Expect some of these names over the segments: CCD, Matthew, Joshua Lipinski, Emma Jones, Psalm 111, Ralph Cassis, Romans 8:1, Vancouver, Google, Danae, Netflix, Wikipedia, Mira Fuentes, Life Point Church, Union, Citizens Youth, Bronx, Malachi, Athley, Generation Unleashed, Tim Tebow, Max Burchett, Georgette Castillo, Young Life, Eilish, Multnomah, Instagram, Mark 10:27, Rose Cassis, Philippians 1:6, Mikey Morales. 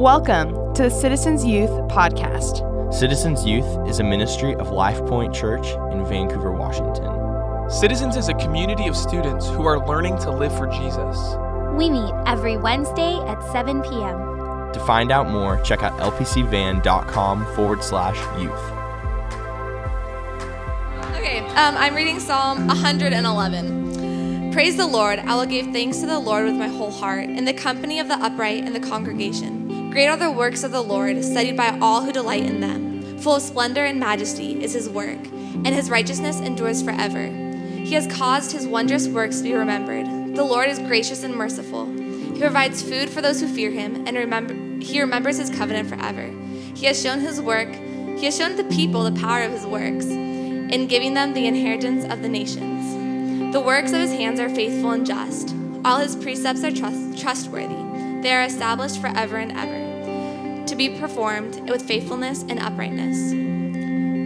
Welcome to the Citizens Youth Podcast. Citizens Youth is a ministry of Life Point Church in Vancouver, Washington. Citizens is a community of students who are learning to live for Jesus. We meet every Wednesday at 7 p.m. To find out more, check out lpcvan.com/youth. Okay, I'm reading Psalm 111. Praise the Lord, I will give thanks to the Lord with my whole heart, in the company of the upright and the congregation. Great are the works of the Lord, studied by all who delight in them. Full of splendor and majesty is his work, and his righteousness endures forever. He has caused his wondrous works to be remembered. The Lord is gracious and merciful. He provides food for those who fear him, and he remembers his covenant forever. He has shown the people the power of his works, in giving them the inheritance of the nations. The works of his hands are faithful and just. All his precepts are trustworthy. They are established forever and ever, to be performed with faithfulness and uprightness.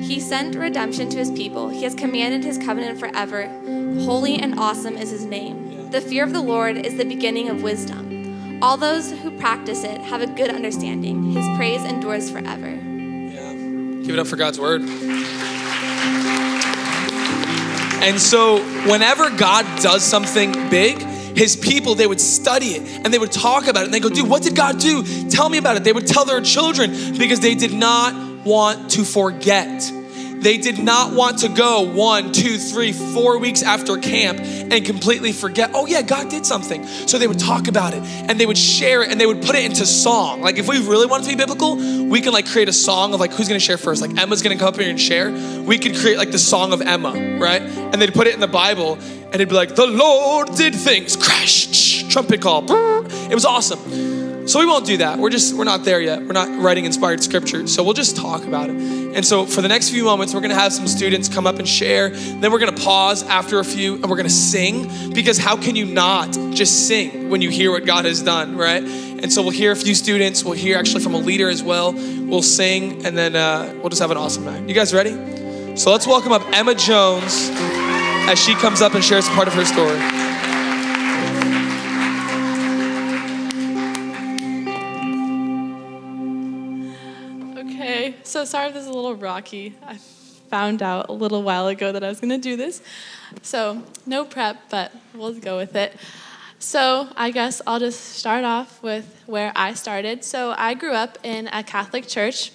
He sent redemption to his people. He has commanded his covenant forever. Holy and awesome is his name. The fear of the Lord is the beginning of wisdom. All those who practice it have a good understanding. His praise endures forever. Yeah. Give it up for God's word. And so whenever God does something big, his people, they would study it and they would talk about it. And they go, dude, what did God do? Tell me about it. They would tell their children because they did not want to forget. They did not want to go 1, 2, 3, 4 weeks after camp and completely forget, oh yeah, God did something. So they would talk about it and they would share it and they would put it into song. Like if we really wanted to be biblical, we can like create a song of like, who's gonna share first? Like Emma's gonna come up here and share. We could create like the song of Emma, right? And they'd put it in the Bible and it'd be like, the Lord did things, crash, trumpet call. Brrr. It was awesome. So we won't do that. We're not there yet. We're not writing inspired scripture. So we'll just talk about it. And so for the next few moments, we're going to have some students come up and share. Then we're going to pause after a few and we're going to sing, because how can you not just sing when you hear what God has done, right? And so we'll hear a few students. We'll hear actually from a leader as well. We'll sing and then we'll just have an awesome night. You guys ready? So let's welcome up Emma Jones as she comes up and shares part of her story. So sorry if this is a little rocky. I found out a little while ago that I was going to do this. So no prep, but we'll go with it. So I guess I'll just start off with where I started. So I grew up in a Catholic church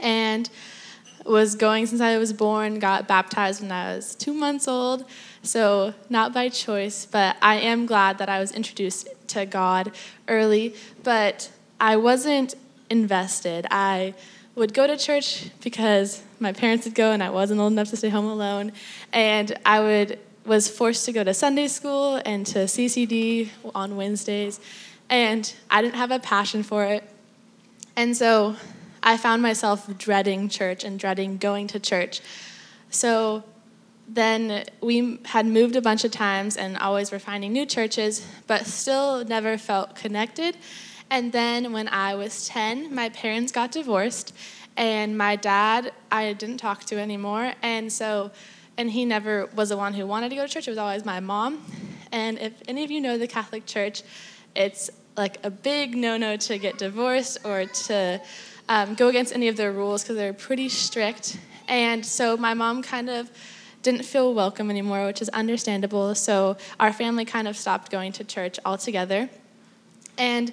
and was going since I was born, got baptized when I was 2 months old. So not by choice, but I am glad that I was introduced to God early. But I wasn't invested. I would go to church because my parents would go and I wasn't old enough to stay home alone. And I was forced to go to Sunday school and to CCD on Wednesdays. And I didn't have a passion for it. And so I found myself dreading church and dreading going to church. So then we had moved a bunch of times and always were finding new churches, but still never felt connected. And then when I was 10, my parents got divorced, and my dad, I didn't talk to anymore, and he never was the one who wanted to go to church. It was always my mom. And if any of you know the Catholic Church, it's like a big no-no to get divorced or to go against any of their rules because they're pretty strict. And so my mom kind of didn't feel welcome anymore, which is understandable. So our family kind of stopped going to church altogether. And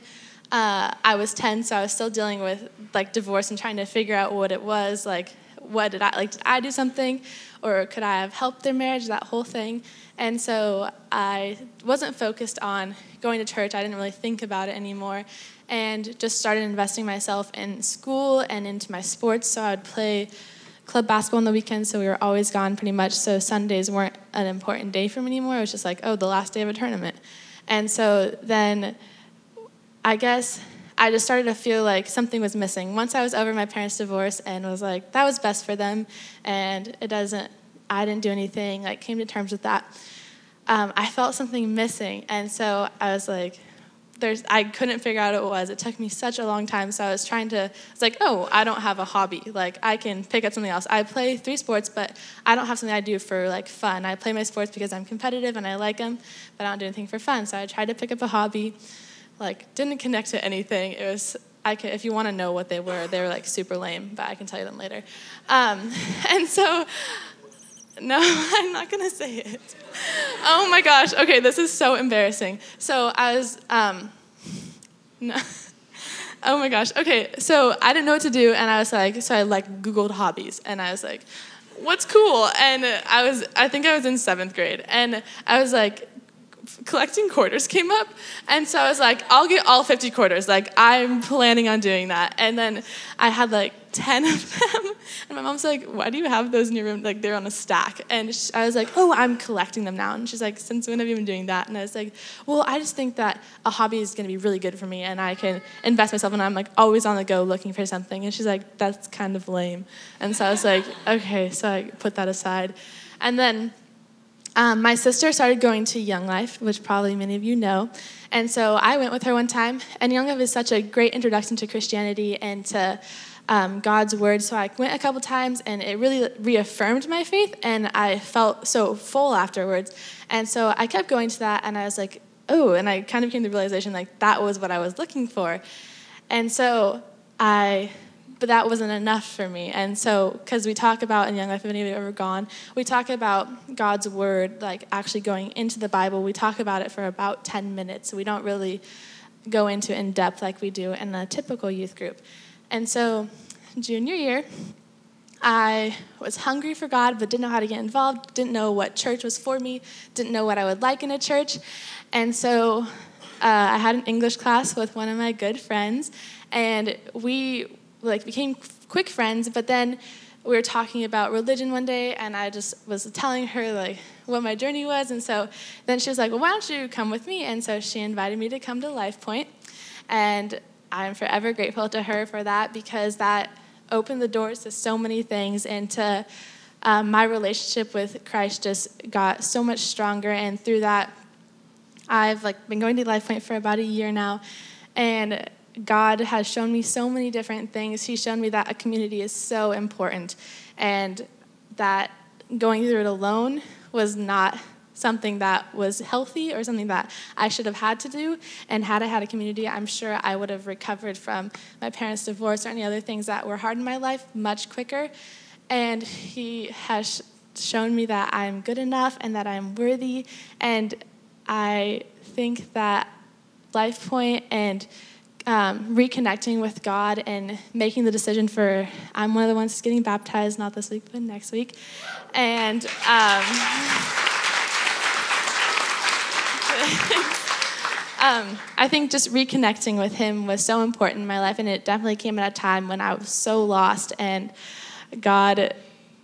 I was 10, so I was still dealing with like divorce and trying to figure out what it was, like what did I, like did I do something or could I have helped their marriage, that whole thing. And so I wasn't focused on going to church. I didn't really think about it anymore and just started investing myself in school and into my sports. So I would play club basketball on the weekends, so we were always gone pretty much. So Sundays weren't an important day for me anymore. It was just like, oh, the last day of a tournament. And so then I guess I just started to feel like something was missing. Once I was over my parents' divorce and was like, that was best for them, and I didn't do anything, like came to terms with that. I felt something missing, and so I was like, I couldn't figure out what it was. It took me such a long time, so I was like, oh, I don't have a hobby. Like, I can pick up something else. I play 3 sports, but I don't have something I do for, like, fun. I play my sports because I'm competitive and I like them, but I don't do anything for fun, so I tried to pick up a hobby. Like, didn't connect to anything. It was if you want to know what they were like super lame, but I can tell you them later. And so, no, I'm not going to say it. Oh my gosh. Okay, this is so embarrassing. So I was, no. Oh my gosh. Okay, so I didn't know what to do, and I was like, so I like Googled hobbies, and I was like, what's cool? And I think I was in 7th grade, and I was like, collecting quarters came up, and so I was like, I'll get all 50 quarters. Like, I'm planning on doing that. And then I had like 10 of them, and my mom's like, why do you have those in your room? Like, they're on a stack. And I was like, oh, I'm collecting them now. And she's like, since when have you been doing that? And I was like, well, I just think that a hobby is going to be really good for me, and I can invest myself, and I'm like always on the go looking for something. And she's like, that's kind of lame. And so I was like, okay, so I put that aside. And then my sister started going to Young Life, which probably many of you know, and so I went with her one time, and Young Life is such a great introduction to Christianity and to God's Word, so I went a couple times, and it really reaffirmed my faith, and I felt so full afterwards, and so I kept going to that, and I was like, oh, and I kind of came to the realization, like, that was what I was looking for, and so but that wasn't enough for me. And so, because we talk about in Young Life, if any of you have ever gone, we talk about God's Word, like actually going into the Bible. We talk about it for about 10 minutes. We don't really go into in depth like we do in a typical youth group. And so, junior year, I was hungry for God, but didn't know how to get involved, didn't know what church was for me, didn't know what I would like in a church. And so, I had an English class with one of my good friends, and we became quick friends, but then we were talking about religion one day, and I just was telling her, like, what my journey was, and so then she was like, well, why don't you come with me? And so she invited me to come to Life Point, and I'm forever grateful to her for that, because that opened the doors to so many things, and to my relationship with Christ just got so much stronger, and through that, I've, been going to Life Point for about a year now, and God has shown me so many different things. He's shown me that a community is so important, and that going through it alone was not something that was healthy or something that I should have had to do. And had I had a community, I'm sure I would have recovered from my parents' divorce or any other things that were hard in my life much quicker. And he has shown me that I'm good enough and that I'm worthy. And I think that Life Point and reconnecting with God and making the decision for, I'm one of the ones getting baptized, not this week, but next week. And I think just reconnecting with him was so important in my life, and it definitely came at a time when I was so lost, and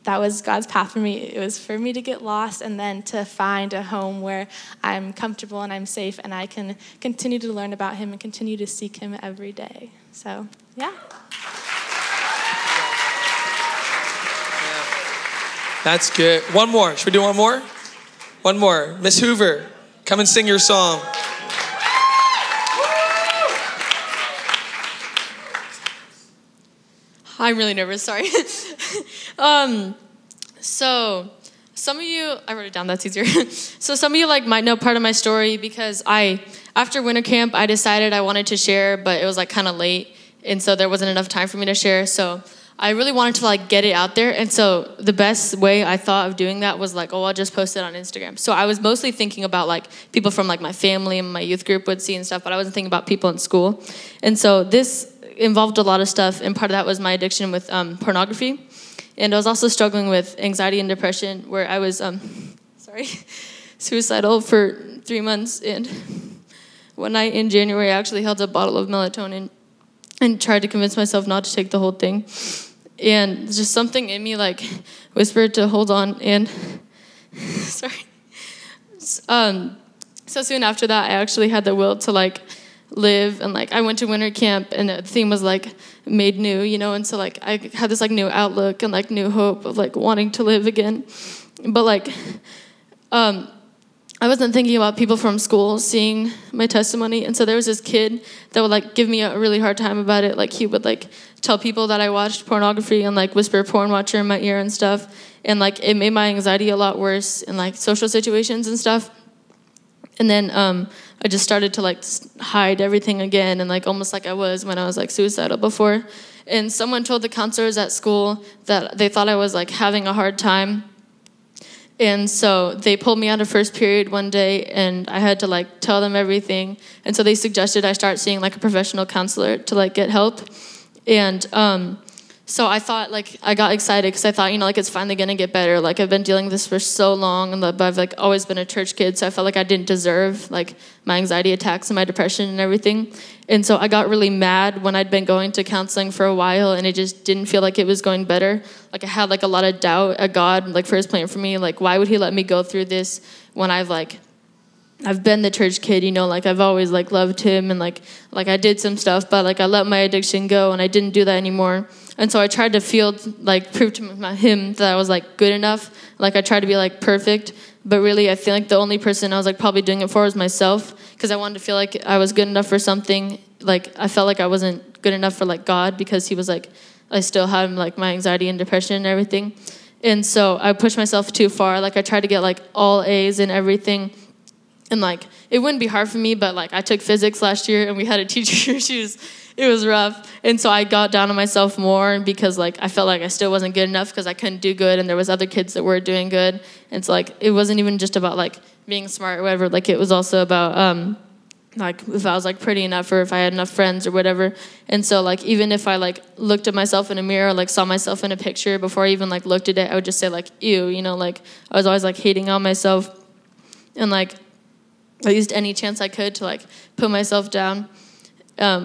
that was God's path for me. It was for me to get lost and then to find a home where I'm comfortable and I'm safe and I can continue to learn about him and continue to seek him every day. So, yeah. That's good. One more. Should we do one more? One more. Miss Hoover, come and sing your song. I'm really nervous, sorry. So some of you, I wrote it down, that's easier. So some of you might know part of my story because after winter camp, I decided I wanted to share, but it was kind of late. And so there wasn't enough time for me to share. So I really wanted to get it out there. And so the best way I thought of doing that was I'll just post it on Instagram. So I was mostly thinking about people from my family and my youth group would see and stuff, but I wasn't thinking about people in school. And so this involved a lot of stuff, and part of that was my addiction with pornography, and I was also struggling with anxiety and depression, where I was suicidal for 3 months. And one night in January, I actually held a bottle of melatonin and tried to convince myself not to take the whole thing, and just something in me whispered to hold on. And so soon after that, I actually had the will to live, and I went to winter camp, and the theme was made new, and so I had this new outlook and new hope of wanting to live again, but I wasn't thinking about people from school seeing my testimony. And so there was this kid that would give me a really hard time about it. He would tell people that I watched pornography and whisper porn watcher in my ear and stuff, and it made my anxiety a lot worse in social situations and stuff. And then I just started to like hide everything again, and like almost like I was when I was like suicidal before. And someone told the counselors at school that they thought I was like having a hard time. And so they pulled me out of first period one day, and I had to like tell them everything. And so they suggested I start seeing like a professional counselor to like get help. And so I thought, like, I got excited because I thought, you know, like, it's finally going to get better. Like, I've been dealing with this for so long, and I've, like, always been a church kid, so I felt like I didn't deserve, like, my anxiety attacks and my depression and everything. And so I got really mad when I'd been going to counseling for a while, and it just didn't feel like it was going better. Like, I had, like, a lot of doubt at God, like, for his plan for me. Like, why would he let me go through this when I've been the church kid, you know, like, I've always, like, loved him, and, like, I did some stuff, but, like, I let my addiction go, and I didn't do that anymore. And so I tried to prove to him that I was, like, good enough. Like, I tried to be, like, perfect. But really, I feel like the only person I was, like, probably doing it for was myself, because I wanted to feel like I was good enough for something. Like, I felt like I wasn't good enough for, like, God, because he was, like, I still had, like, my anxiety and depression and everything. And so I pushed myself too far. Like, I tried to get, like, all A's and everything. And, like, it wouldn't be hard for me, but, like, I took physics last year, and we had a teacher. It was rough. And so I got down on myself more because, like, I felt like I still wasn't good enough because I couldn't do good, and there was other kids that were doing good. And so, like, it wasn't even just about, like, being smart or whatever. Like, it was also about, like, if I was, like, pretty enough or if I had enough friends or whatever. And so, like, even if I, like, looked at myself in a mirror, like, saw myself in a picture before I even, like, looked at it, I would just say, like, ew, you know, like, I was always, like, hating on myself. And, like, I used any chance I could to, like, put myself down,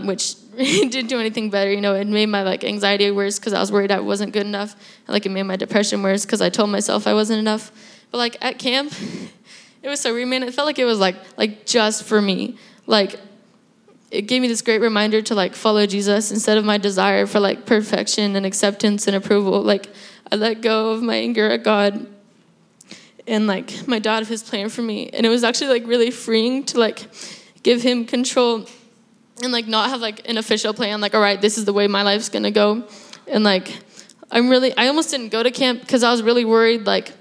which didn't do anything better. You know, it made my, like, anxiety worse because I was worried I wasn't good enough. And, like, it made my depression worse because I told myself I wasn't enough. But, like, at camp, it was so weird, man. It felt like it was, like just for me. Like, it gave me this great reminder to, like, follow Jesus instead of my desire for, like, perfection and acceptance and approval. Like, I let go of my anger at God and, like, my dad of his plan for me. And it was actually, like, really freeing to, like, give him control and, like, not have, like, an official plan. Like, all right, this is the way my life's going to go. And, like, I almost didn't go to camp because I was really worried, like,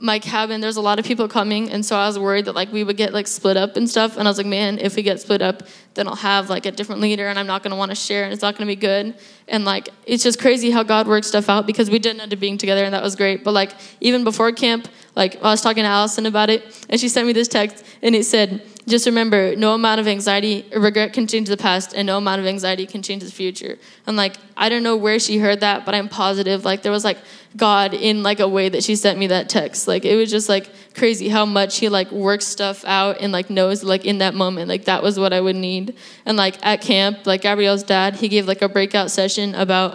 my cabin, there's a lot of people coming. And so I was worried that, like, we would get, like, split up and stuff. And I was like, man, if we get split up, then I'll have, like, a different leader, and I'm not going to want to share, and it's not going to be good. And, like, it's just crazy how God works stuff out because we didn't end up being together, and that was great. But, like, even before camp, like, I was talking to Allison about it, and she sent me this text, and it said, just remember, no amount of anxiety or regret can change the past, and no amount of anxiety can change the future. And, like, I don't know where she heard that, but I'm positive, like, there was, like, God in, like, a way that she sent me that text. Like, it was just, like, crazy how much he, like, works stuff out and, like, knows, like, in that moment, like, that was what I would need. And, like, at camp, like, Gabrielle's dad, he gave, like, a breakout session about,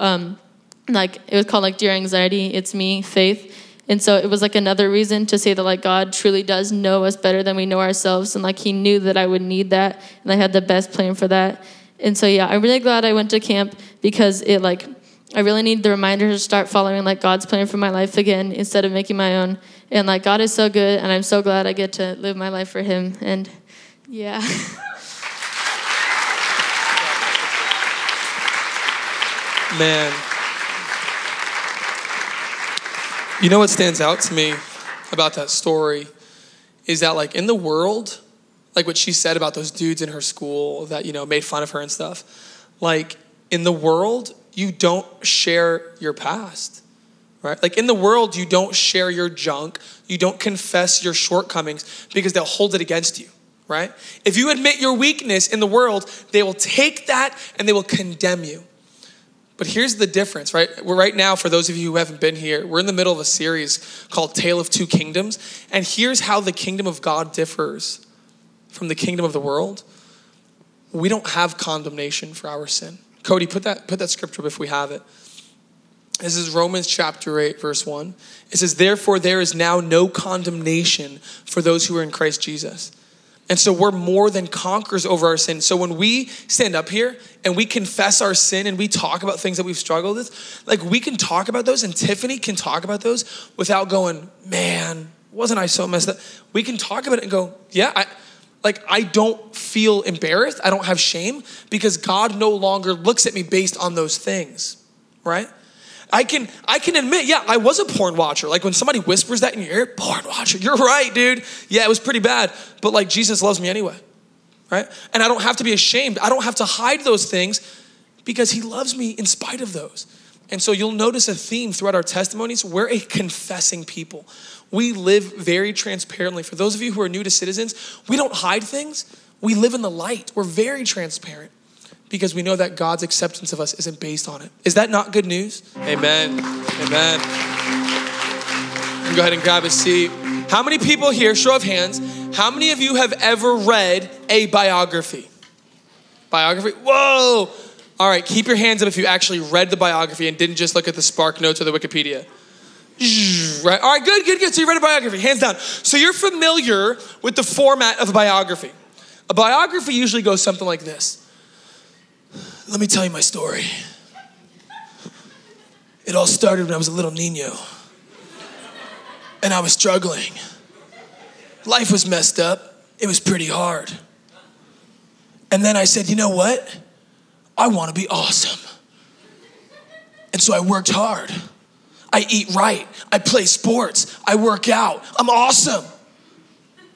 like, it was called, like, Dear Anxiety, It's Me, Faith. And so it was, like, another reason to say that, like, God truly does know us better than we know ourselves. And, like, he knew that I would need that, and I had the best plan for that. And so, yeah, I'm really glad I went to camp because it, like, I really need the reminder to start following, like, God's plan for my life again instead of making my own. And, like, God is so good, and I'm so glad I get to live my life for him. And, yeah. Man. You know what stands out to me about that story is that, like, in the world, like, what she said about those dudes in her school that, you know, made fun of her and stuff, like, in the world, you don't share your past, right? Like, in the world, you don't share your junk. You don't confess your shortcomings because they'll hold it against you, right? If you admit your weakness in the world, they will take that and they will condemn you. But here's the difference, right? We're right now, for those of you who haven't been here, we're in the middle of a series called Tale of Two Kingdoms. And here's how the kingdom of God differs from the kingdom of the world. We don't have condemnation for our sin. Cody, put that scripture up if we have it. This is Romans chapter 8, verse 1. It says, therefore, there is now no condemnation for those who are in Christ Jesus. And so we're more than conquerors over our sin. So when we stand up here and we confess our sin and we talk about things that we've struggled with, like, we can talk about those, and Tiffany can talk about those without going, man, wasn't I so messed up? We can talk about it and go, yeah, I don't feel embarrassed. I don't have shame because God no longer looks at me based on those things, right? I can admit, yeah, I was a porn watcher. Like, when somebody whispers that in your ear, porn watcher, you're right, dude. Yeah, it was pretty bad. But, like, Jesus loves me anyway. right? And I don't have to be ashamed. I don't have to hide those things because he loves me in spite of those. And so you'll notice a theme throughout our testimonies. We're a confessing people. We live very transparently. For those of you who are new to Citizens, we don't hide things. We live in the light. We're very transparent because we know that God's acceptance of us isn't based on it. Is that not good news? Amen. Amen. Go ahead and grab a seat. How many people here, show of hands, how many of you have ever read a biography? Biography? Whoa! All right, keep your hands up if you actually read the biography and didn't just look at the Spark Notes or the Wikipedia. Right? All right, good, good, good. So you read a biography, hands down. So you're familiar with the format of a biography. A biography usually goes something like this. Let me tell you my story. It all started when I was a little niño. And I was struggling. Life was messed up. It was pretty hard. And then I said, you know what? I want to be awesome. And so I worked hard. I eat right. I play sports. I work out. I'm awesome.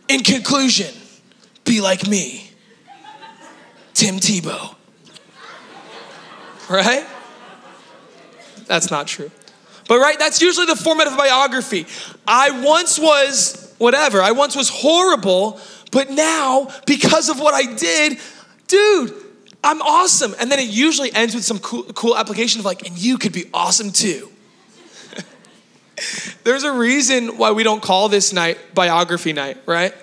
In conclusion, be like me, Tim Tebow. Right? That's not true. But right, that's usually the format of a biography. I once was whatever. I once was horrible, but now because of what I did, dude, I'm awesome. And then it usually ends with some cool application of like, and you could be awesome too. There's a reason why we don't call this night biography night, right?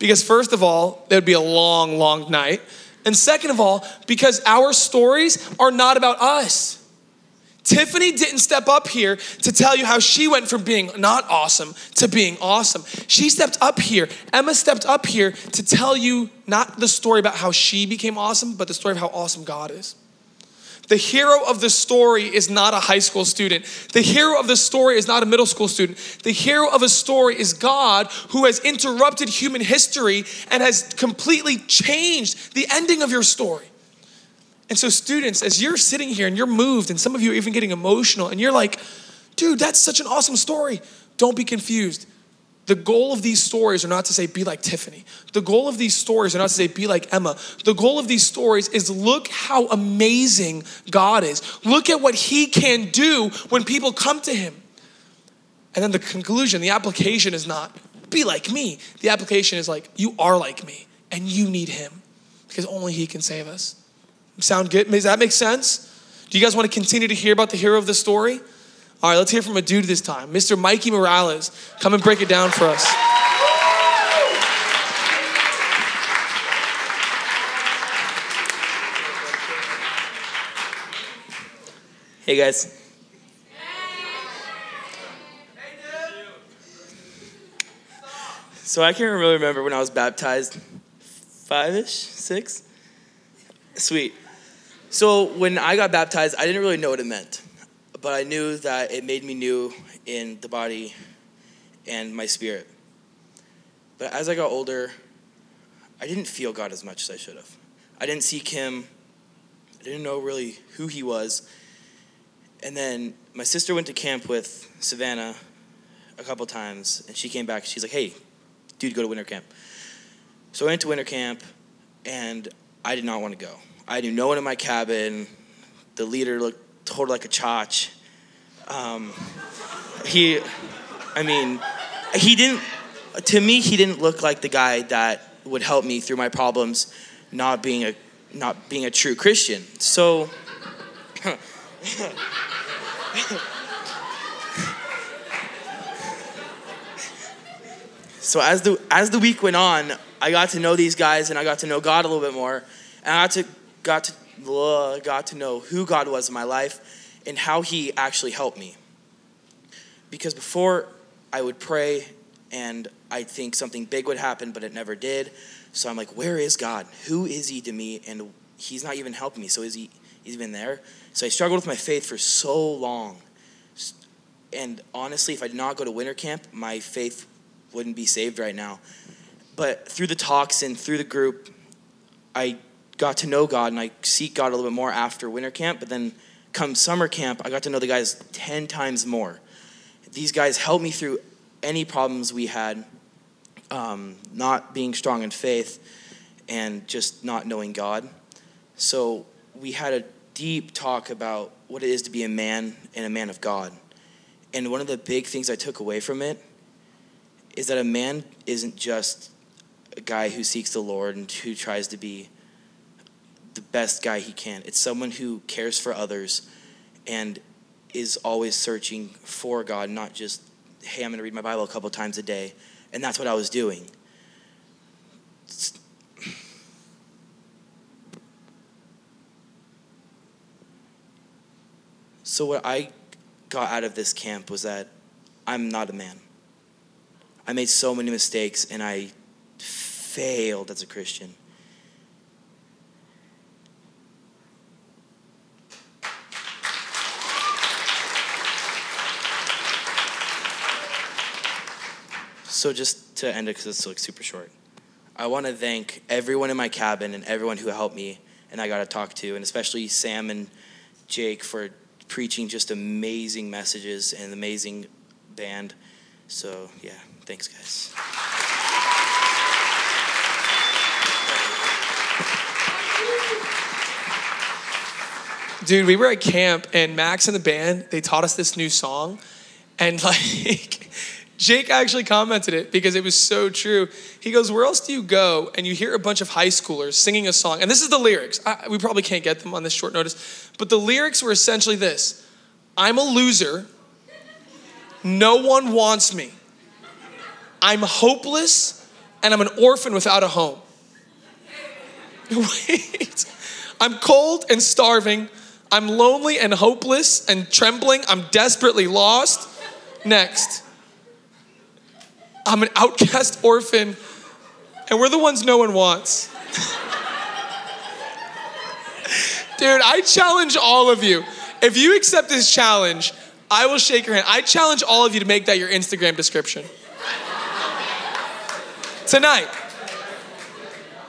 Because first of all, it would be a long, long night. And second of all, because our stories are not about us. Tiffany didn't step up here to tell you how she went from being not awesome to being awesome. She stepped up here. Emma stepped up here to tell you not the story about how she became awesome, but the story of how awesome God is. The hero of the story is not a high school student. The hero of the story is not a middle school student. The hero of a story is God, who has interrupted human history and has completely changed the ending of your story. And so students, as you're sitting here and you're moved, and some of you are even getting emotional, and you're like, dude, that's such an awesome story. Don't be confused. The goal of these stories are not to say, be like Tiffany. The goal of these stories are not to say, be like Emma. The goal of these stories is, look how amazing God is. Look at what he can do when people come to him. And then the conclusion, the application is not, be like me. The application is like, you are like me, and you need him, because only he can save us. Sound good? Does that make sense? Do you guys want to continue to hear about the hero of the story? All right, let's hear from a dude this time. Mr. Mikey Morales, come and break it down for us. Hey, guys. So I can't really remember when I was baptized. 5-ish, 6? Sweet. So when I got baptized, I didn't really know what it meant, but I knew that it made me new in the body and my spirit. But as I got older, I didn't feel God as much as I should have. I didn't seek him. I didn't know really who he was. And then my sister went to camp with Savannah a couple times, and she came back. She's like, hey, dude, go to winter camp. So I went to winter camp, and I did not want to go. I knew no one in my cabin. The leader looked totally like a chotch. He didn't look like the guy that would help me through my problems, not being a true Christian. So, so as the week went on, I got to know these guys, and I got to know God a little bit more. And I got to know who God was in my life and how he actually helped me. Because before, I would pray, and I'd think something big would happen, but it never did. So I'm like, where is God? Who is he to me? And he's not even helping me, so is he even there? So I struggled with my faith for so long. And honestly, if I did not go to winter camp, my faith wouldn't be saved right now. But through the talks and through the group, I got to know God, and I seek God a little bit more after winter camp. But then come summer camp, I got to know the guys 10 times more. These guys helped me through any problems we had, not being strong in faith. and just not knowing God. So we had a deep talk about what it is to be a man and a man of God. And one of the big things I took away from it is that a man isn't just a guy who seeks the Lord and who tries to be the best guy he can. It's someone who cares for others and is always searching for God, not just, hey, I'm going to read my Bible a couple times a day. And that's what I was doing. So what I got out of this camp was that I'm not a man. I made so many mistakes and I failed as a Christian. So just to end it, because it's like super short, I want to thank everyone in my cabin and everyone who helped me and I got to talk to, and especially Sam and Jake for preaching just amazing messages and an amazing band. So, yeah, thanks, guys. Dude, we were at camp, and Max and the band, they taught us this new song, and like... Jake actually commented it because it was so true. He goes, where else do you go and you hear a bunch of high schoolers singing a song? And this is the lyrics. We probably can't get them on this short notice. But the lyrics were essentially this. I'm a loser. No one wants me. I'm hopeless. And I'm an orphan without a home. Wait. I'm cold and starving. I'm lonely and hopeless and trembling. I'm desperately lost. Next. I'm an outcast orphan, and we're the ones no one wants. Dude, I challenge all of you. If you accept this challenge, I will shake your hand. I challenge all of you to make that your Instagram description. Tonight.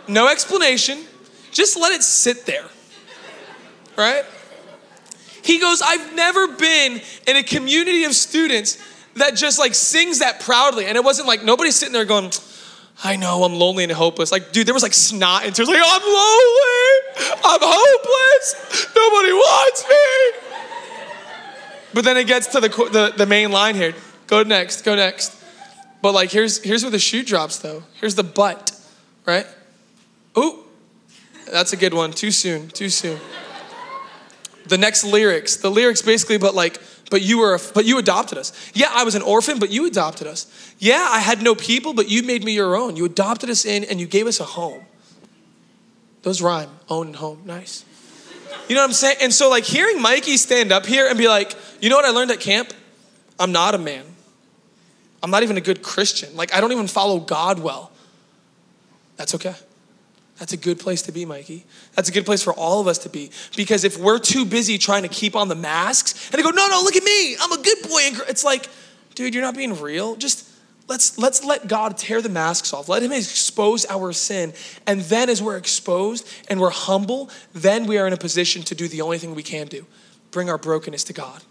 No explanation. Just let it sit there. Right? He goes, I've never been in a community of students that just like sings that proudly. And it wasn't like nobody's sitting there going, I know I'm lonely and hopeless. Like, dude, there was like snot and tears. Like, I'm lonely. I'm hopeless. Nobody wants me. But then it gets to the main line here. Go next. Go next. But like, here's where the shoe drops though. Here's the butt, right? Ooh, that's a good one. Too soon. Too soon. The next lyrics. The lyrics basically, but like, but you adopted us. Yeah, I was an orphan, but you adopted us. Yeah, I had no people, but you made me your own. You adopted us in and you gave us a home. Those rhyme, own and home, nice. You know what I'm saying? And so like hearing Mikey stand up here and be like, you know what I learned at camp? I'm not a man. I'm not even a good Christian. Like I don't even follow God well. That's okay. That's a good place to be, Mikey. That's a good place for all of us to be. Because if we're too busy trying to keep on the masks, and they go, no, look at me. I'm a good boy. It's like, dude, you're not being real. Just let's let God tear the masks off. Let him expose our sin. And then as we're exposed and we're humble, then we are in a position to do the only thing we can do. Bring our brokenness to God.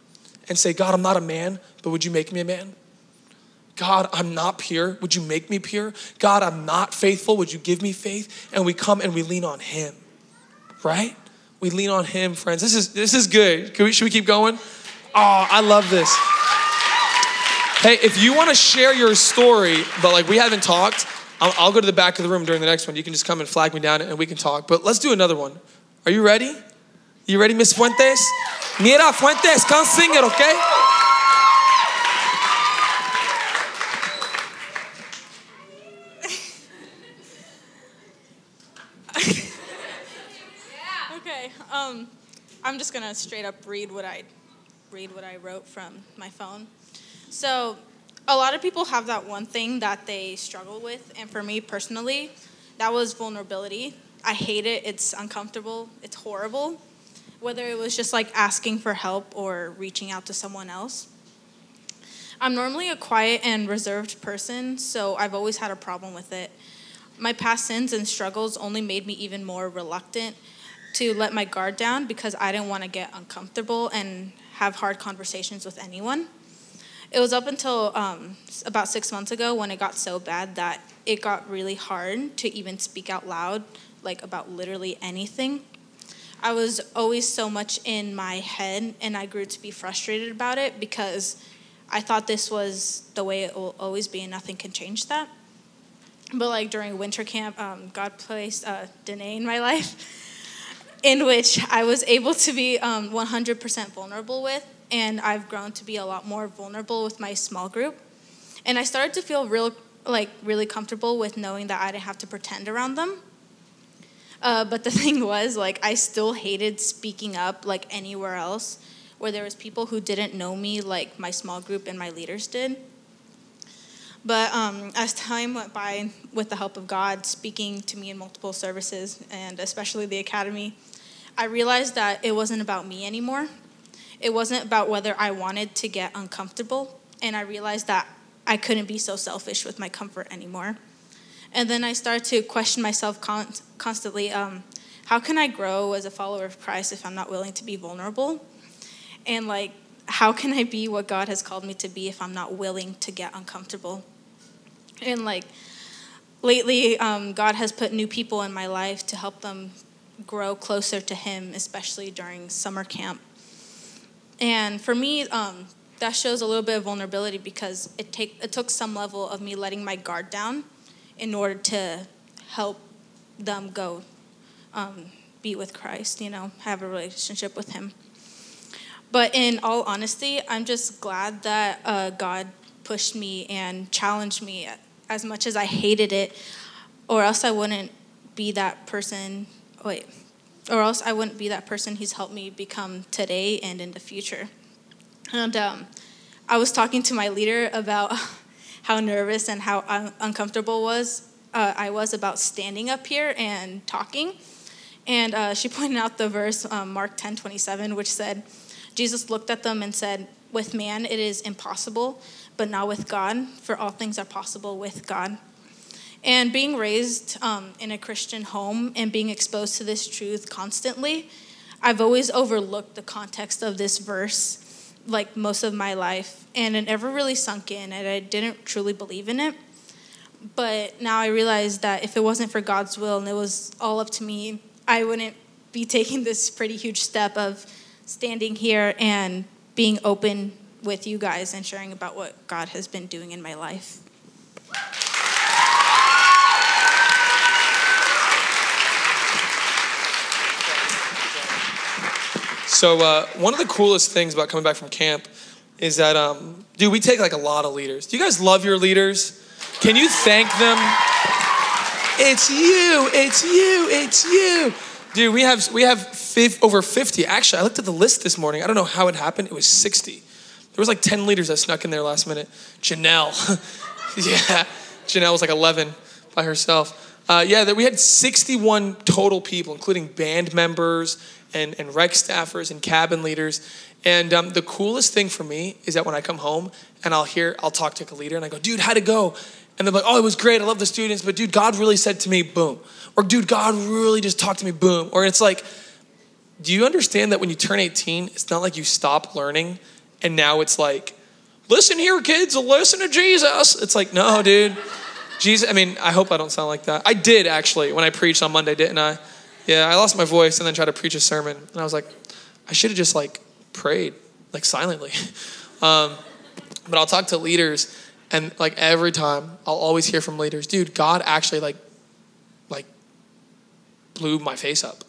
And say, God, I'm not a man, but would you make me a man? God, I'm not pure. Would you make me pure? God, I'm not faithful. Would you give me faith? And we come and we lean on him, right? We lean on him, friends. This is good. Should we keep going? Oh, I love this. Hey, if you want to share your story, but like we haven't talked, I'll go to the back of the room during the next one. You can just come and flag me down and we can talk. But let's do another one. Are you ready? You ready, Miss Fuentes? Mira Fuentes, come sing it, okay? I'm just gonna straight up read what I wrote from my phone. So, a lot of people have that one thing that they struggle with, and for me personally, that was vulnerability. I hate it. It's uncomfortable. It's horrible. Whether it was just like asking for help or reaching out to someone else. I'm normally a quiet and reserved person, so I've always had a problem with it. My past sins and struggles only made me even more reluctant to let my guard down because I didn't want to get uncomfortable and have hard conversations with anyone. It was up until about 6 months ago when it got so bad that it got really hard to even speak out loud, like about literally anything. I was always so much in my head, and I grew to be frustrated about it because I thought this was the way it will always be and nothing can change that. But like during winter camp, God placed Danae in my life, in which I was able to be 100% vulnerable with, and I've grown to be a lot more vulnerable with my small group. And I started to feel really comfortable with knowing that I didn't have to pretend around them. But the thing was, I still hated speaking up, anywhere else, where there was people who didn't know me, like my small group and my leaders did. But as time went by, with the help of God speaking to me in multiple services, and especially the academy, I realized that it wasn't about me anymore. It wasn't about whether I wanted to get uncomfortable, and I realized that I couldn't be so selfish with my comfort anymore. And then I started to question myself constantly, how can I grow as a follower of Christ if I'm not willing to be vulnerable? And how can I be what God has called me to be if I'm not willing to get uncomfortable? And lately, God has put new people in my life to help them grow closer to Him, especially during summer camp. And for me, that shows a little bit of vulnerability because it took some level of me letting my guard down in order to help them go be with Christ, have a relationship with Him. But in all honesty, I'm just glad that God pushed me and challenged me as much as I hated it, or else I wouldn't be that person He's helped me become today and in the future. And I was talking to my leader about how nervous and how uncomfortable I was about standing up here and talking. And she pointed out the verse, Mark 10:27, which said, Jesus looked at them and said, with man it is impossible, but not with God, for all things are possible with God. And being raised in a Christian home and being exposed to this truth constantly, I've always overlooked the context of this verse most of my life, and it never really sunk in, and I didn't truly believe in it. But now I realize that if it wasn't for God's will and it was all up to me, I wouldn't be taking this pretty huge step of standing here and being open with you guys and sharing about what God has been doing in my life. So one of the coolest things about coming back from camp is that, dude, we take a lot of leaders. Do you guys love your leaders? Can you thank them? It's you, it's you, it's you. Dude, we have over 50. Actually, I looked at the list this morning. I don't know how it happened. It was 60. There was 10 leaders that snuck in there last minute. Janelle. Yeah, Janelle was 11 by herself. We had 61 total people, including band members and rec staffers and cabin leaders. And the coolest thing for me is that when I come home and I'll talk to a leader and I go, dude, how'd it go? And they're like, oh, it was great. I love the students. But dude, God really said to me, boom. Or dude, God really just talked to me, boom. Or it's do you understand that when you turn 18, it's not you stop learning and now it's listen here, kids, listen to Jesus. It's no, dude. Jesus, I hope I don't sound like that. I did actually when I preached on Monday, didn't I? Yeah, I lost my voice and then tried to preach a sermon. And I was I should have just prayed, silently. But I'll talk to leaders and every time I'll always hear from leaders, dude, God actually blew my face up,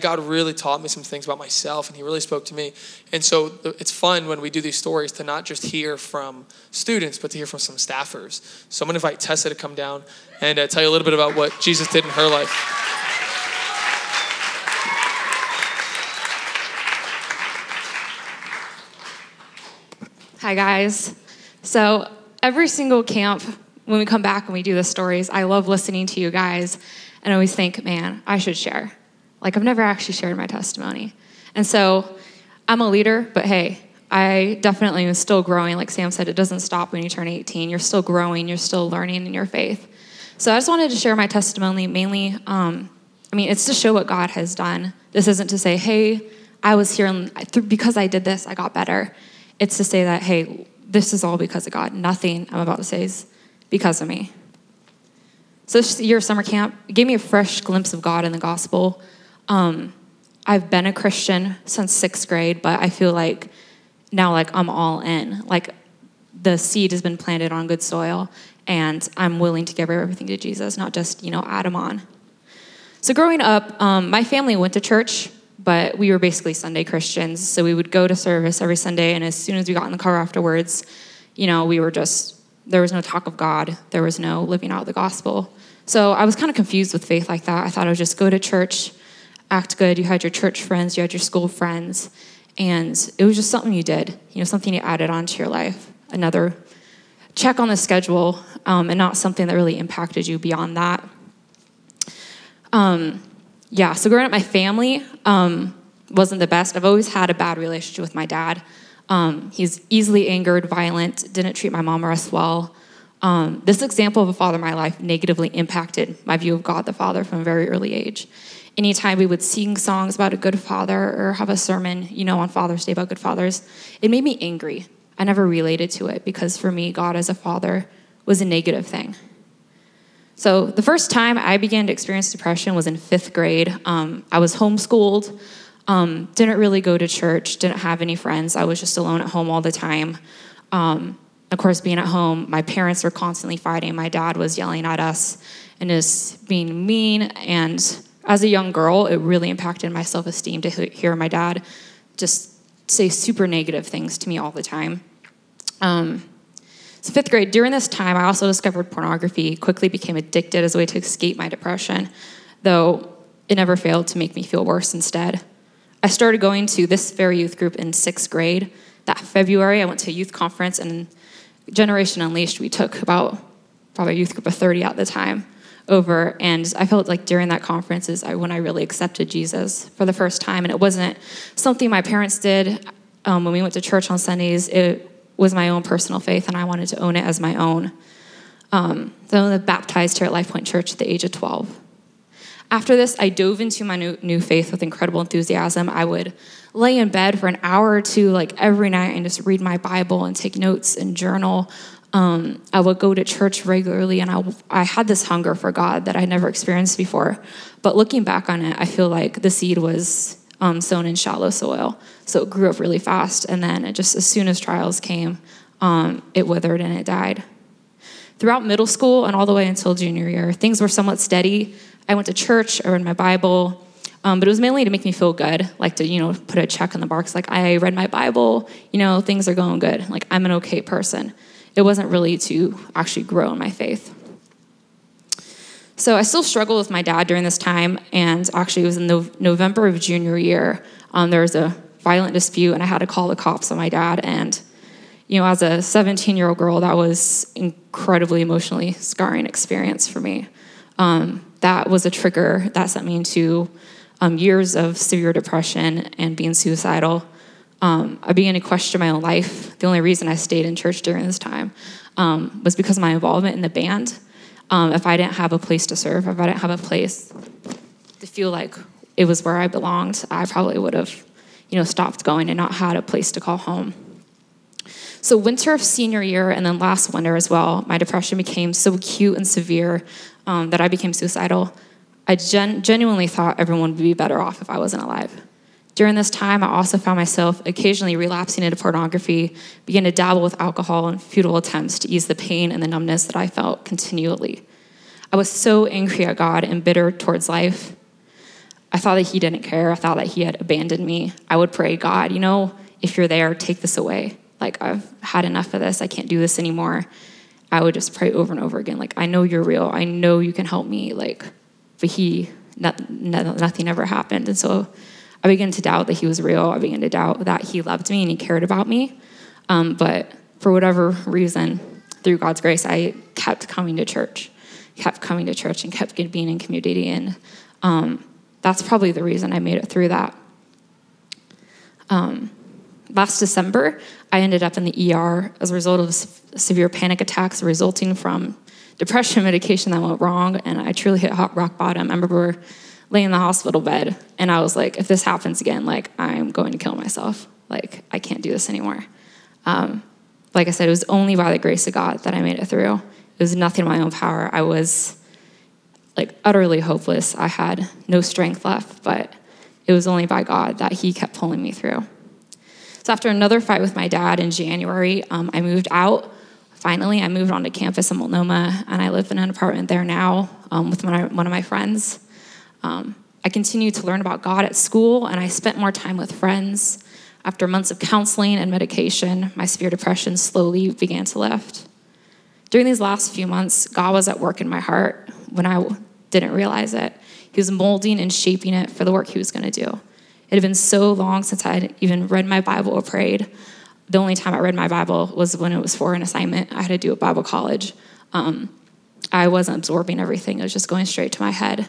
God really taught me some things about myself and He really spoke to me. And so it's fun when we do these stories to not just hear from students, but to hear from some staffers. So I'm going to invite Tessa to come down and tell you a little bit about what Jesus did in her life. Hi, guys. So every single camp, when we come back and we do the stories, I love listening to you guys and I always think, man, I should share. I've never actually shared my testimony. And so I'm a leader, but hey, I definitely am still growing. Like Sam said, it doesn't stop when you turn 18. You're still growing. You're still learning in your faith. So I just wanted to share my testimony mainly. It's to show what God has done. This isn't to say, hey, I was here and because I did this, I got better. It's to say that, hey, this is all because of God. Nothing I'm about to say is because of me. So this year of summer camp gave me a fresh glimpse of God and the gospel. I've been a Christian since 6th grade, but I feel like now, like, I'm all in. Like, the seed has been planted on good soil, and I'm willing to give everything to Jesus, not just, add him on. So growing up, my family went to church, but we were basically Sunday Christians. So we would go to service every Sunday, and as soon as we got in the car afterwards, we were just, there was no talk of God. There was no living out the gospel. So I was kind of confused with faith like that. I thought I would just go to church, act good. You had your church friends, you had your school friends, and it was just something you did, something you added onto your life, another check on the schedule, and not something that really impacted you beyond that. So growing up, my family wasn't the best. I've always had a bad relationship with my dad. He's easily angered, violent, didn't treat my mom or us well. This example of a father in my life negatively impacted my view of God the Father from a very early age. Anytime we would sing songs about a good father or have a sermon, on Father's Day about good fathers, it made me angry. I never related to it because for me, God as a father was a negative thing. So the first time I began to experience depression was in 5th grade. I was homeschooled, didn't really go to church, didn't have any friends. I was just alone at home all the time. Of course, being at home, my parents were constantly fighting. My dad was yelling at us and just being mean. And as a young girl, it really impacted my self-esteem to hear my dad just say super negative things to me all the time. 5th grade, during this time, I also discovered pornography, quickly became addicted as a way to escape my depression, though it never failed to make me feel worse instead. I started going to this very youth group in 6th grade. That February, I went to a youth conference, and Generation Unleashed, we took about probably a youth group of 30 at the time over, and I felt like during that conference is when I really accepted Jesus for the first time, and it wasn't something my parents did when we went to church on Sundays. It was my own personal faith, and I wanted to own it as my own. So I was baptized here at Life Point Church at the age of 12. After this, I dove into my new faith with incredible enthusiasm. I would lay in bed for an hour or two, every night, and just read my Bible and take notes and journal. I would go to church regularly, and I had this hunger for God that I never experienced before. But looking back on it, I feel like the seed was sown in shallow soil. So it grew up really fast, and then it just as soon as trials came, it withered and it died. Throughout middle school and all the way until junior year, things were somewhat steady. I went to church, I read my Bible, but it was mainly to make me feel good, to, put a check on the box, I read my Bible, things are going good, I'm an okay person. It wasn't really to actually grow in my faith. So I still struggled with my dad during this time, and actually it was in November of junior year. There was a violent dispute, and I had to call the cops on my dad. And, as a 17-year-old girl, that was incredibly emotionally scarring experience for me. That was a trigger that sent me into years of severe depression and being suicidal. I began to question my own life. The only reason I stayed in church during this time was because of my involvement in the band. If I didn't have a place to serve, if I didn't have a place to feel like it was where I belonged, I probably would have, stopped going and not had a place to call home. So winter of senior year and then last winter as well, my depression became so acute and severe that I became suicidal. I genuinely thought everyone would be better off if I wasn't alive. During this time, I also found myself occasionally relapsing into pornography, began to dabble with alcohol and futile attempts to ease the pain and the numbness that I felt continually. I was so angry at God and bitter towards life. I thought that he didn't care. I thought that he had abandoned me. I would pray, God, if you're there, take this away. I've had enough of this. I can't do this anymore. I would just pray over and over again. I know you're real. I know you can help me. But nothing ever happened. And so I began to doubt that he was real. I began to doubt that he loved me and he cared about me. But for whatever reason, through God's grace, I kept coming to church and kept being in community. And that's probably the reason I made it through that. Last December, I ended up in the ER as a result of severe panic attacks resulting from depression medication that went wrong, and I truly hit rock bottom. I remember laying in the hospital bed, and I was like, if this happens again, I'm going to kill myself. I can't do this anymore. like I said, it was only by the grace of God that I made it through. It was nothing in my own power. I was like utterly hopeless. I had no strength left, but it was only by God that he kept pulling me through. So after another fight with my dad in January, I moved out. Finally, I moved onto campus in Multnomah, and I live in an apartment there now with one of my friends. I continued to learn about God at school, and I spent more time with friends. After months of counseling and medication, my severe depression slowly began to lift. During these last few months, God was at work in my heart when I didn't realize it. He was molding and shaping it for the work he was going to do. It had been so long since I had even read my Bible or prayed. The only time I read my Bible was when it was for an assignment I had to do at Bible college. I wasn't absorbing everything. It was just going straight to my head.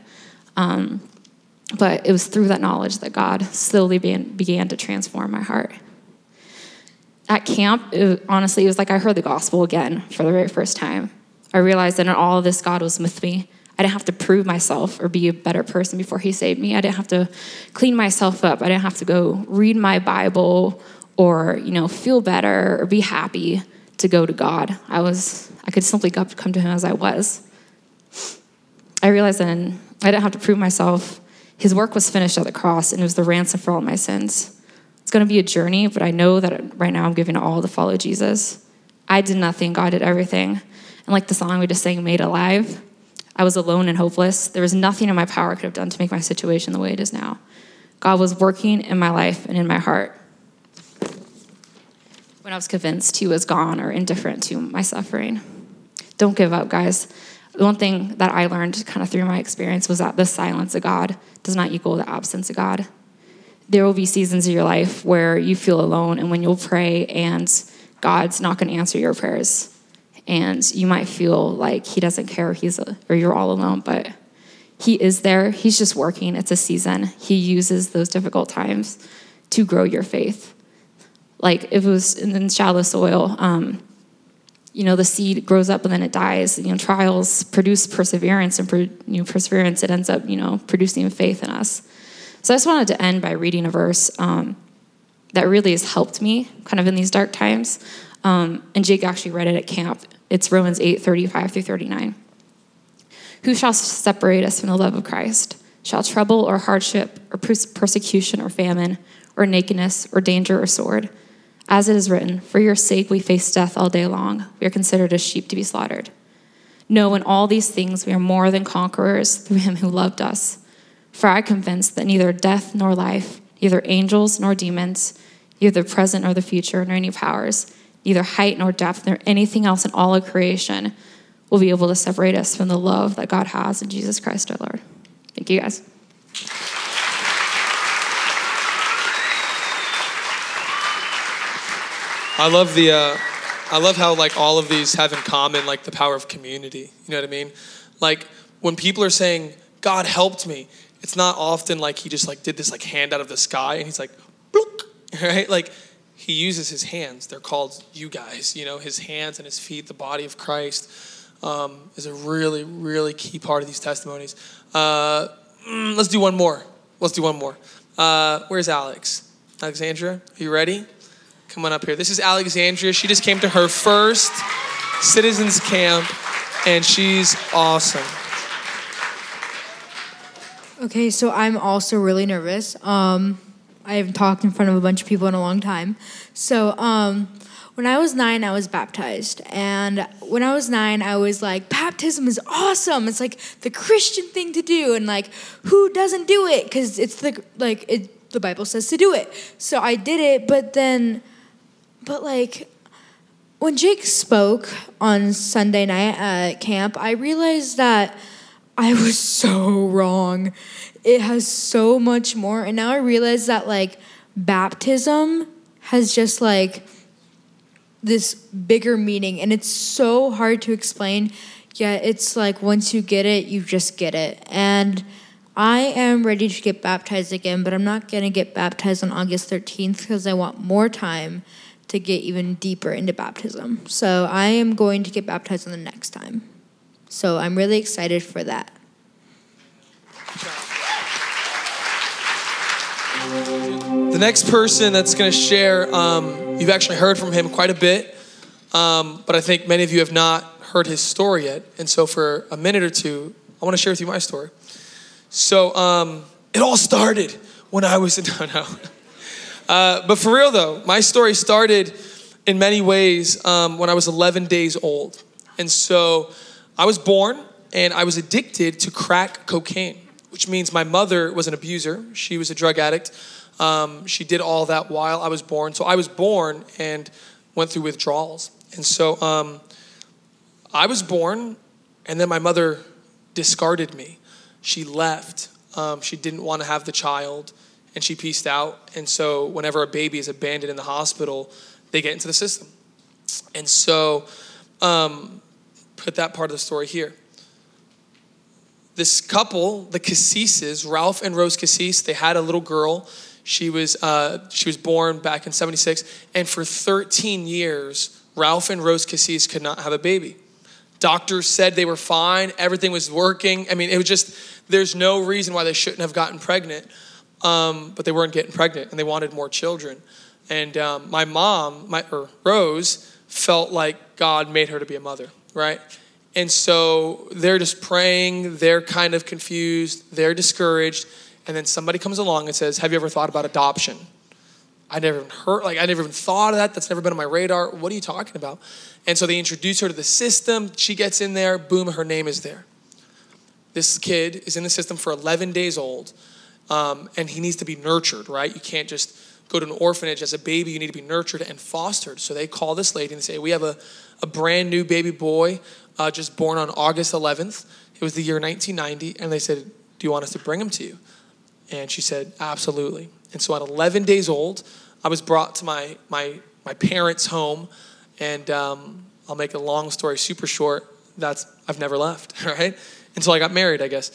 But it was through that knowledge that God slowly began to transform my heart. At camp, honestly, it was like I heard the gospel again for the very first time. I realized that in all of this, God was with me. I didn't have to prove myself or be a better person before he saved me. I didn't have to clean myself up. I didn't have to go read my Bible or, feel better or be happy to go to God. I could simply come to him as I was. I realized then I didn't have to prove myself. His work was finished at the cross, and it was the ransom for all my sins. It's going to be a journey, but I know that right now I'm giving it all to follow Jesus. I did nothing. God did everything. And like the song we just sang, Made Alive, I was alone and hopeless. There was nothing in my power I could have done to make my situation the way it is now. God was working in my life and in my heart when I was convinced he was gone or indifferent to my suffering. Don't give up, guys. The one thing that I learned kind of through my experience was that the silence of God does not equal the absence of God. There will be seasons of your life where you feel alone and when you'll pray and God's not going to answer your prayers. And you might feel like he doesn't care or you're all alone, but he is there. He's just working. It's a season. He uses those difficult times to grow your faith. Like if it was in shallow soil, the seed grows up and then it dies. Trials produce perseverance, and perseverance, it ends up, producing faith in us. So I just wanted to end by reading a verse that really has helped me kind of in these dark times. And Jake actually read it at camp. It's Romans 8:35 through 39. Who shall separate us from the love of Christ? Shall trouble or hardship or persecution or famine or nakedness or danger or sword? As it is written, for your sake we face death all day long. We are considered as sheep to be slaughtered. No, in all these things we are more than conquerors through him who loved us. For I am convinced that neither death nor life, neither angels nor demons, neither the present nor the future, nor any powers, neither height nor depth, nor anything else in all of creation will be able to separate us from the love that God has in Jesus Christ our Lord. Thank you, guys. I love how all of these have in common the power of community. You know what I mean? When people are saying, God helped me, it's not often he just did this hand out of the sky and he's bloop, right? He uses his hands. They're called you guys, his hands and his feet, the body of Christ is a really, really key part of these testimonies. Let's do one more. Where's Alex? Alexandria, are you ready? Come on up here. This is Alexandria. She just came to her first Citizens Camp, and she's awesome. Okay, so I'm also really nervous. I haven't talked in front of a bunch of people in a long time. So when I was 9, I was baptized. And when I was 9, I was baptism is awesome. It's the Christian thing to do. And who doesn't do it? Because it's the Bible says to do it. So I did it. But when Jake spoke on Sunday night at camp, I realized that I was so wrong. It has so much more. And now I realize that, baptism has just, this bigger meaning. And it's so hard to explain, yet it's, once you get it, you just get it. And I am ready to get baptized again, but I'm not going to get baptized on August 13th because I want more time to get even deeper into baptism. So I am going to get baptized on the next time. So I'm really excited for that. The next person that's going to share, you've actually heard from him quite a bit. But I think many of you have not heard his story yet. And so for a minute or two, I want to share with you my story. So it all started when I was but for real though, my story started in many ways when I was 11 days old. And so I was born and I was addicted to crack cocaine, which means my mother was an abuser. She was a drug addict. She did all that while I was born. So I was born and went through withdrawals. And so I was born and then my mother discarded me. She left. She didn't want to have the child and she peaced out. And so whenever a baby is abandoned in the hospital, they get into the system. And so put that part of the story here. This couple, the Cassis, Ralph and Rose Cassis, they had a little girl. She was born back in 76. And for 13 years, Ralph and Rose Cassis could not have a baby. Doctors said they were fine. Everything was working. I mean, it was just, there's no reason why they shouldn't have gotten pregnant. But they weren't getting pregnant and they wanted more children. And my mom, Rose, felt like God made her to be a mother, right? And so they're just praying. They're kind of confused. They're discouraged. And then somebody comes along and says, have you ever thought about adoption? I never even thought of that. That's never been on my radar. What are you talking about? And so they introduce her to the system. She gets in there. Boom, her name is there. This kid is in the system for 11 days old. And he needs to be nurtured, right? You can't just go to an orphanage as a baby. You need to be nurtured and fostered. So they call this lady and they say, we have a brand new baby boy just born on August 11th. It was the year 1990. And they said, do you want us to bring him to you? And she said, absolutely. And so at 11 days old, I was brought to my parents' home. And I'll make a long story super short. I've never left, right? Until I got married, I guess.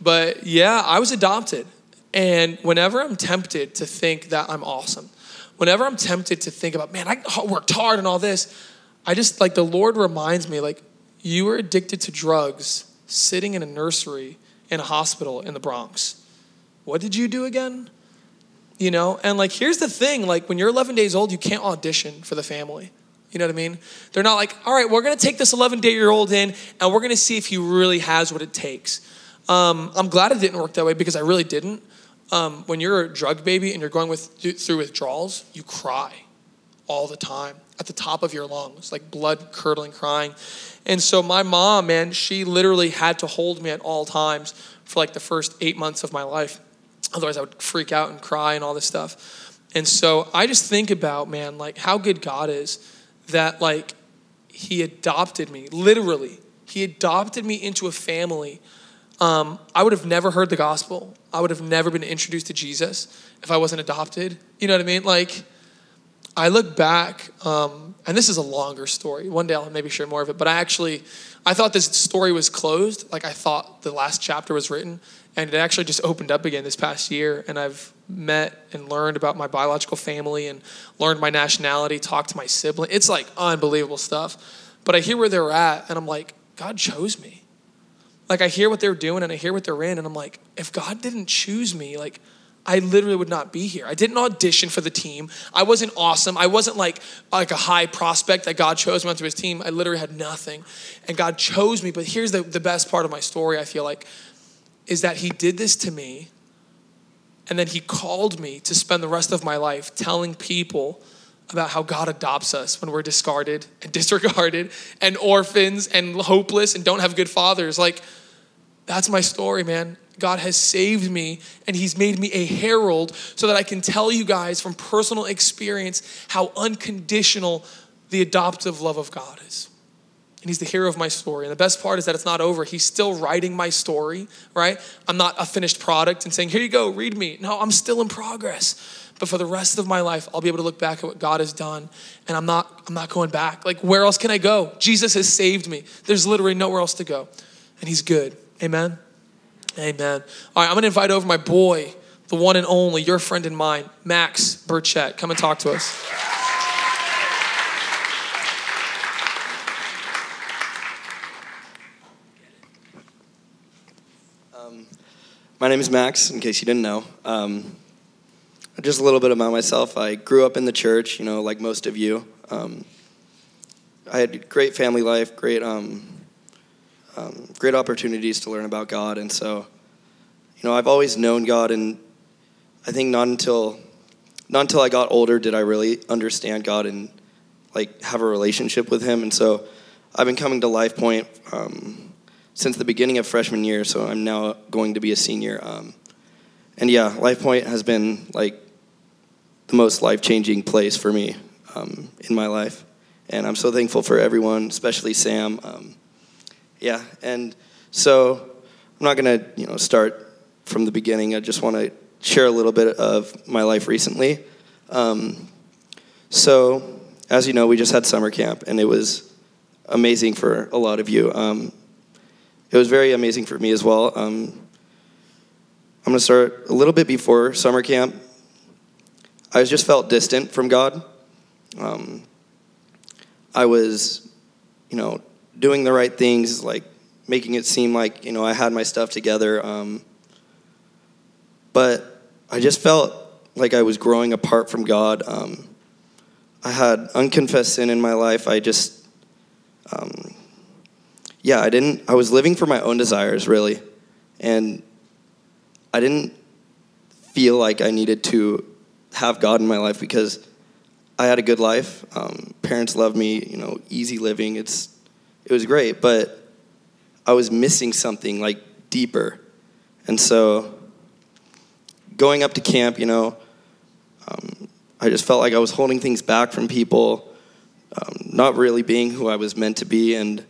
But yeah, I was adopted. And whenever I'm tempted to think that I'm awesome, whenever I'm tempted to think about, man, I worked hard and all this, the Lord reminds me, you were addicted to drugs sitting in a nursery in a hospital in the Bronx. What did you do again? And here's the thing, when you're 11 days old, you can't audition for the family. You know what I mean? They're not like, all right, we're going to take this 11-day-old in and we're going to see if he really has what it takes. I'm glad it didn't work that way because I really didn't. When you're a drug baby and you're going through withdrawals, you cry all the time at the top of your lungs, blood curdling crying. And so my mom, man, she literally had to hold me at all times for the first 8 months of my life. Otherwise I would freak out and cry and all this stuff. And so I just think about, man, how good God is that he adopted me, literally. He adopted me into a family. I would have never heard the gospel. I would have never been introduced to Jesus if I wasn't adopted. You know what I mean? I look back, and this is a longer story. One day I'll maybe share more of it, but I thought this story was closed. I thought the last chapter was written, and it actually just opened up again this past year, and I've met and learned about my biological family and learned my nationality, talked to my sibling. It's unbelievable stuff, but I hear where they're at, and I'm like, God chose me. I hear what they're doing, and I hear what they're in, and I'm like, if God didn't choose me, I literally would not be here. I didn't audition for the team. I wasn't awesome. I wasn't like a high prospect that God chose me onto his team. I literally had nothing. And God chose me. But here's the best part of my story, I feel is that he did this to me. And then he called me to spend the rest of my life telling people about how God adopts us when we're discarded and disregarded and orphans and hopeless and don't have good fathers. That's my story, man. God has saved me and he's made me a herald so that I can tell you guys from personal experience how unconditional the adoptive love of God is. And he's the hero of my story. And the best part is that it's not over. He's still writing my story, right? I'm not a finished product and saying, here you go, read me. No, I'm still in progress. But for the rest of my life, I'll be able to look back at what God has done. And I'm not going back. Where else can I go? Jesus has saved me. There's literally nowhere else to go. And he's good. Amen. Amen. All right, I'm going to invite over my boy, the one and only, your friend and mine, Max Burchett. Come and talk to us. My name is Max, in case you didn't know. Just a little bit about myself. I grew up in the church, like most of you. I had great family life, great great opportunities to learn about God, and so, you know, I've always known God, and I think not until I got older did I really understand God and like have a relationship with Him. And so, I've been coming to Life Point since the beginning of freshman year, so I'm now going to be a senior. And yeah, Life Point has been like the most life-changing place for me in my life. And I'm so thankful for everyone, especially Sam. Yeah, and so I'm not going to, you know, start from the beginning. I just want to share a little bit of my life recently. So, as you know, we just had summer camp, and it was amazing for a lot of you. It was very amazing for me as well. I'm going to start a little bit before summer camp. I just felt distant from God. I was, you know, doing the right things, like making it seem like, you know, I had my stuff together. But I just felt like I was growing apart from God. I had unconfessed sin in my life. I just, I was living for my own desires, really. And I didn't feel like I needed to have God in my life because I had a good life. Parents loved me, you know, easy living. It was great, but I was missing something, like, deeper. And so going up to camp, you know, I just felt like I was holding things back from people, not really being who I was meant to be. And,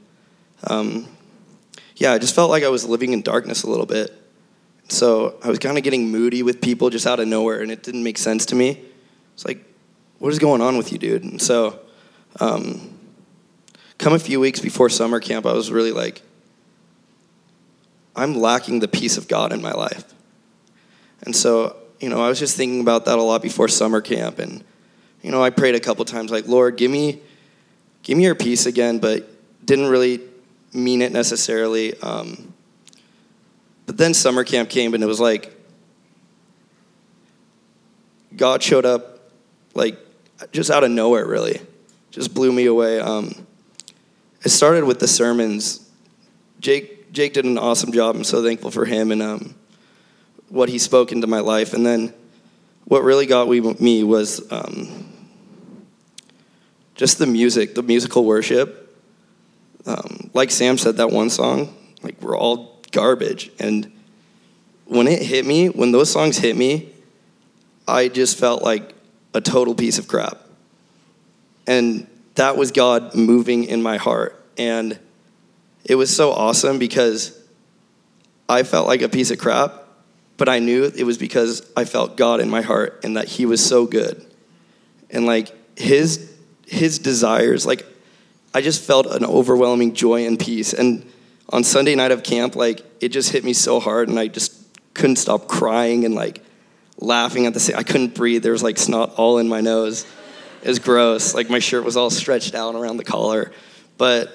I just felt like I was living in darkness a little bit. So I was kind of getting moody with people just out of nowhere, and it didn't make sense to me. It's like, what is going on with you, dude? And so come a few weeks before summer camp, I was really like, I'm lacking the peace of God in my life. And so, you know, I was just thinking about that a lot before summer camp. And, you know, I prayed a couple times like, Lord, give me your peace again, but didn't really mean it necessarily. But then summer camp came, and it was like God showed up, like, just out of nowhere, really. Just blew me away. It started with the sermons. Jake did an awesome job. I'm so thankful for him and what he spoke into my life. And then what really got me was just the musical worship. Like Sam said, that one song, like, we're all garbage. And when those songs hit me, I just felt like a total piece of crap. And that was God moving in my heart. And it was so awesome because I felt like a piece of crap, but I knew it was because I felt God in my heart and that He was so good. And like his desires, like, I just felt an overwhelming joy and peace. And on Sunday night of camp, like, it just hit me so hard, and I just couldn't stop crying and, like, laughing at the same. I couldn't breathe. There was, like, snot all in my nose. It was gross. Like, my shirt was all stretched out around the collar. But,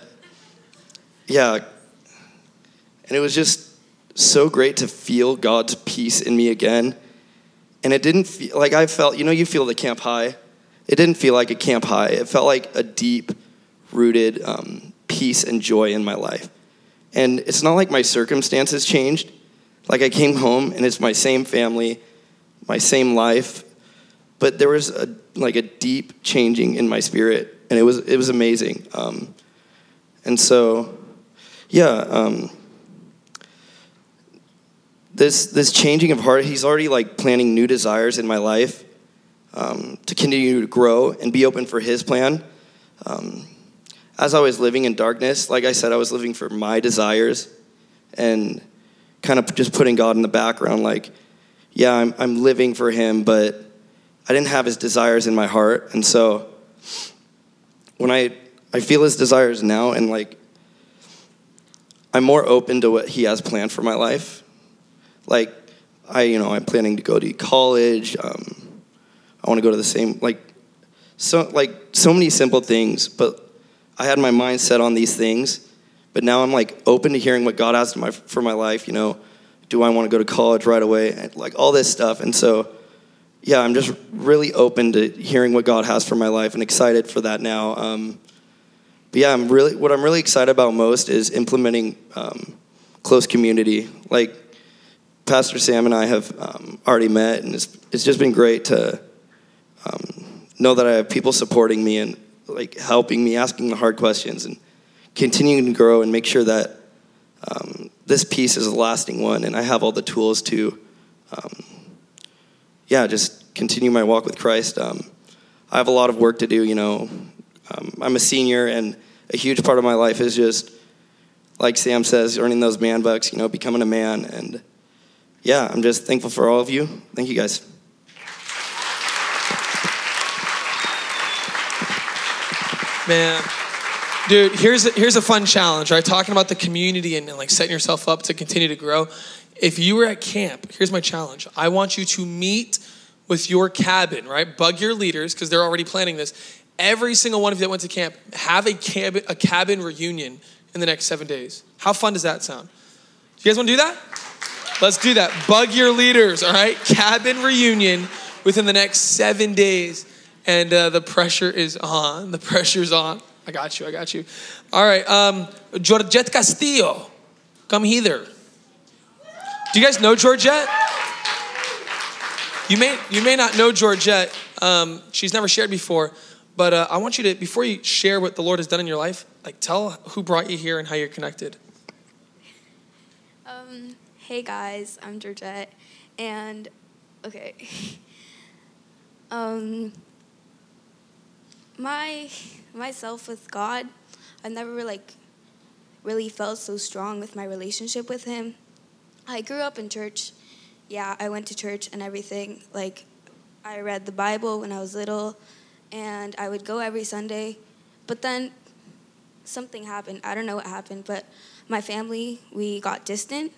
yeah, and it was just so great to feel God's peace in me again. And it didn't feel, like, I felt, you know, you feel the camp high. It didn't feel like a camp high. It felt like a deep-rooted peace and joy in my life. And it's not like my circumstances changed. Like, I came home, and it's my same family, my same life. But there was, a deep changing in my spirit, and it was amazing. And so, yeah, this changing of heart, He's already, like, planting new desires in my life to continue to grow and be open for His plan. As I was living in darkness, like I said, I was living for my desires and kind of just putting God in the background. Like, yeah, I'm living for Him, but I didn't have His desires in my heart. And so when I feel His desires now, and like, I'm more open to what He has planned for my life. Like, I'm planning to go to college. I want to go to the same, so many simple things, but I had my mind set on these things, but now I'm, like, open to hearing what God has for my life, you know. Do I want to go to college right away? And, like, all this stuff. And so, yeah, I'm just really open to hearing what God has for my life and excited for that now. But yeah, what I'm really excited about most is implementing close community. Like Pastor Sam and I have already met, and it's just been great to know that I have people supporting me and like helping me, asking the hard questions, and continuing to grow and make sure that this piece is a lasting one. And I have all the tools to, just continue my walk with Christ. I have a lot of work to do, you know. I'm a senior, and a huge part of my life is just, like Sam says, earning those man bucks, you know, becoming a man. And yeah, I'm just thankful for all of you. Thank you, guys. Man, dude, here's a fun challenge, right? Talking about the community and like setting yourself up to continue to grow. If you were at camp, here's my challenge. I want you to meet with your cabin, right? Bug your leaders, because they're already planning this. Every single one of you that went to camp, have a cabin reunion in the next 7 days. How fun does that sound? Do you guys want to do that? Let's do that. Bug your leaders, all right? Cabin reunion within the next 7 days. And the pressure is on. The pressure's on. I got you. All right. Georgette Castillo, come hither. Do you guys know Georgette? You may not know Georgette. She's never shared before. But I want you to, before you share what the Lord has done in your life, like tell who brought you here and how you're connected. Hey, guys. I'm Georgette. And, okay. Myself with God, I've never like really felt so strong with my relationship with him. I grew up in church. Yeah, I went to church and everything. Like, I read the Bible when I was little, and I would go every Sunday. But then something happened. I don't know what happened, but my family, we got distant,